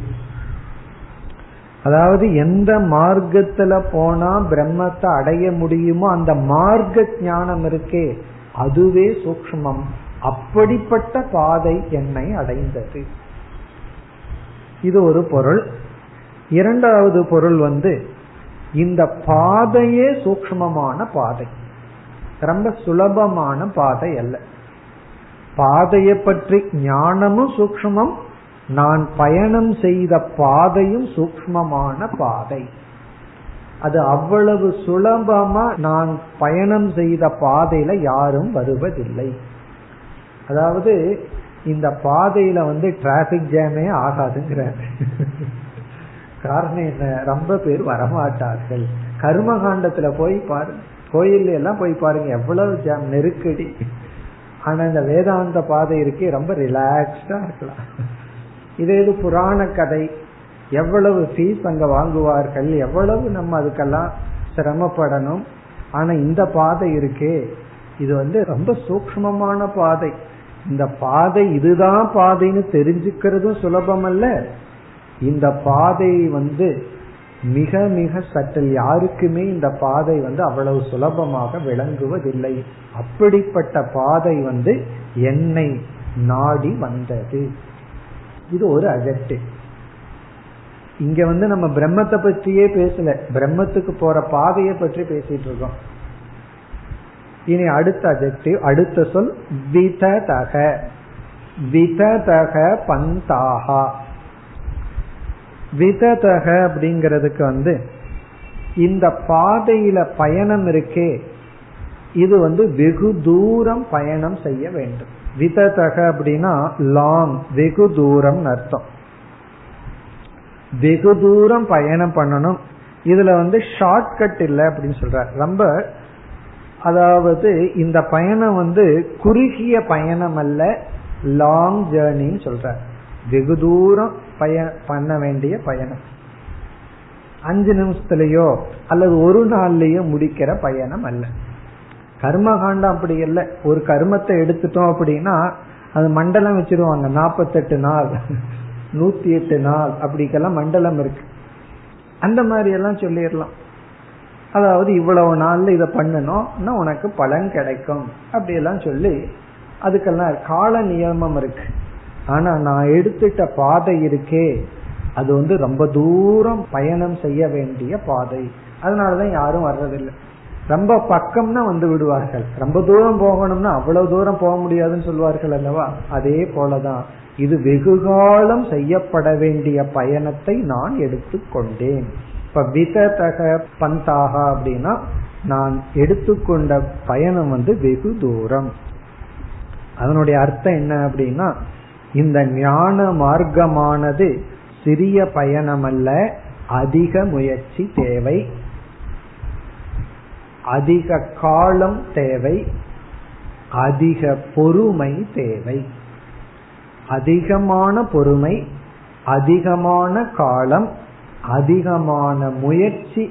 அதாவது எந்த மார்க்கத்துல போனா பிரம்மத்தை அடைய முடியுமோ அந்த மார்க்க ஞானம் இருக்கே அதுவே சூக்ஷ்மம், அப்படிப்பட்ட பாதை என்னை அடைந்தது. இது ஒரு பொருள். இரண்டாவது பொருள் இந்த பாதையே சூக்ஷ்மமான பாதை, ரொம்ப சுலபமான பாதை அல்ல. பாதையை பற்றி ஞானமும் சூக்ஷ்மம், நான் பயணம் செய்த பாதையும் சூக்ஷ்மமான பாதை. அது அவ்வளவு சுலபமா நான் பயணம் செய்த பாதையில யாரும் வருவதில்லை. அதாவது இந்த பாதையில டிராபிக் ஜாமே ஆகாதுங்கிற. காரணம் என்ன, ரொம்ப பேர் வரமாட்டார்கள். கர்மகாண்டத்துல போய் பாரு, கோயில் எல்லாம் போய் பாருங்க எவ்வளவு ஜாம், நெருக்கடி. ஆனா இந்த வேதாந்த பாதை இருக்கே ரொம்ப ரிலாக்ஸ்டா இருக்கலாம். இதே இது புராண கதை, எவ்வளவு ஃபீஸ் அங்க வாங்குவார்கள், எவ்வளவு நம்ம அதுக்கெல்லாம் சிரமப்படணும். ஆனா இந்த பாதை இருக்கே இது ரொம்ப சூக்ஷ்மமான பாதை. இந்த பாதை இதுதான் பாதைன்னு தெரிஞ்சுக்கிறதும் சுலபம் அல்ல. இந்த பாதை மிக மிக சட்டல், யாருக்குமே இந்த பாதை அவ்வளவு சுலபமாக விளங்குவதில்லை. அப்படிப்பட்ட பாதை என்னை நாடி வந்தது. இது ஒரு அஜெக்டிவ். இங்க நம்ம பிரம்மத்தை பற்றியே பேசல, பிரம்மத்துக்கு போற பாதையை பற்றி பேசிட்டு இருக்கோம். இனி அடுத்த அட்ஜெக்டிவ், அடுத்த சொல் விததக. விததக பந்தாஹா. விததக அப்படிங்கிறதுக்கு இந்த பாதையில பயணம் இருக்கே, இது வெகு தூரம் பயணம் செய்ய வேண்டும். விததக அப்படின்னா லாங், வெகு தூரம் அர்த்தம். வெகு தூரம் பயணம் பண்ணணும். இதுல ஷார்ட்கட் இல்லை அப்படின்னு சொல்ற. ரொம்ப அதாவது இந்த பயணம் குறுகிய பயணம் அல்ல, லாங் ஜேர்னின்னு சொல்ற. வெகு தூரம் பண்ண வேண்டிய பயணம், 5 நிமிஷத்துலயோ அல்லது ஒரு நாள்லயோ முடிக்கிற பயணம் அல்ல. கர்மகாண்டம் அப்படி இல்லை. ஒரு கர்மத்தை எடுத்துட்டோம் அப்படின்னா அது மண்டலம் வச்சிருவாங்க. 48 நாள், 108 நாள் அப்படிக்கெல்லாம் மண்டலம் இருக்கு. அந்த மாதிரி எல்லாம் சொல்லிடலாம். அதாவது இவ்வளவு நாள்ல இதை பண்ணணும்னா உனக்கு பலன் கிடைக்கும் அப்படியெல்லாம் சொல்லி அதுக்கெல்லாம் கால நியமம் இருக்கு. ஆனா நான் எடுத்துட்ட பாதை இருக்கே, அது ரொம்ப தூரம் பயணம் செய்ய வேண்டிய பாதை. அதனாலதான் யாரும் வர்றதில்லை. ரொம்ப பக்கம்னா விடுவார்கள், ரொம்ப தூரம் போகணும்னா அவ்வளவு தூரம் போக முடியாதுன்னு சொல்வார்கள் அல்லவா. அதே போலதான் இது வெகுகாலம் செய்யப்பட வேண்டிய பயணத்தை நான் எடுத்துக்கொண்டேன். இப்ப விததக பந்தாகா அப்படின்னா நான் எடுத்துக்கொண்ட பயணம் வெகு தூரம். அதனுடைய அர்த்தம் என்ன அப்படின்னா, இந்த ஞான மார்க்கமானது சிறிய பயணம் அல்ல, அதிக முயற்சி தேவை, அதிக காலம் தேவை, அதிக பொறுமை தேவை. அதிகமான பொறுமை, அதிகமான காலம், அதிகமான முயற்சி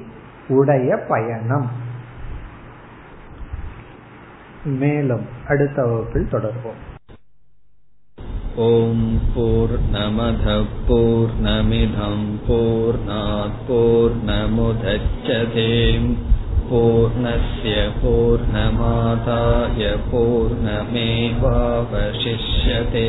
உடைய பயணம். மேலும் அடுத்த வகுப்பில் தொடர்வோம். ஓம் பூர்ணமதః பூர்ணமிதம் பூர்ணாத் பூர்ணமுதச்யதே பூர்ணஸ்ய பூர்ணமாதாய பூர்ணமேவாவசிஷ்யதே.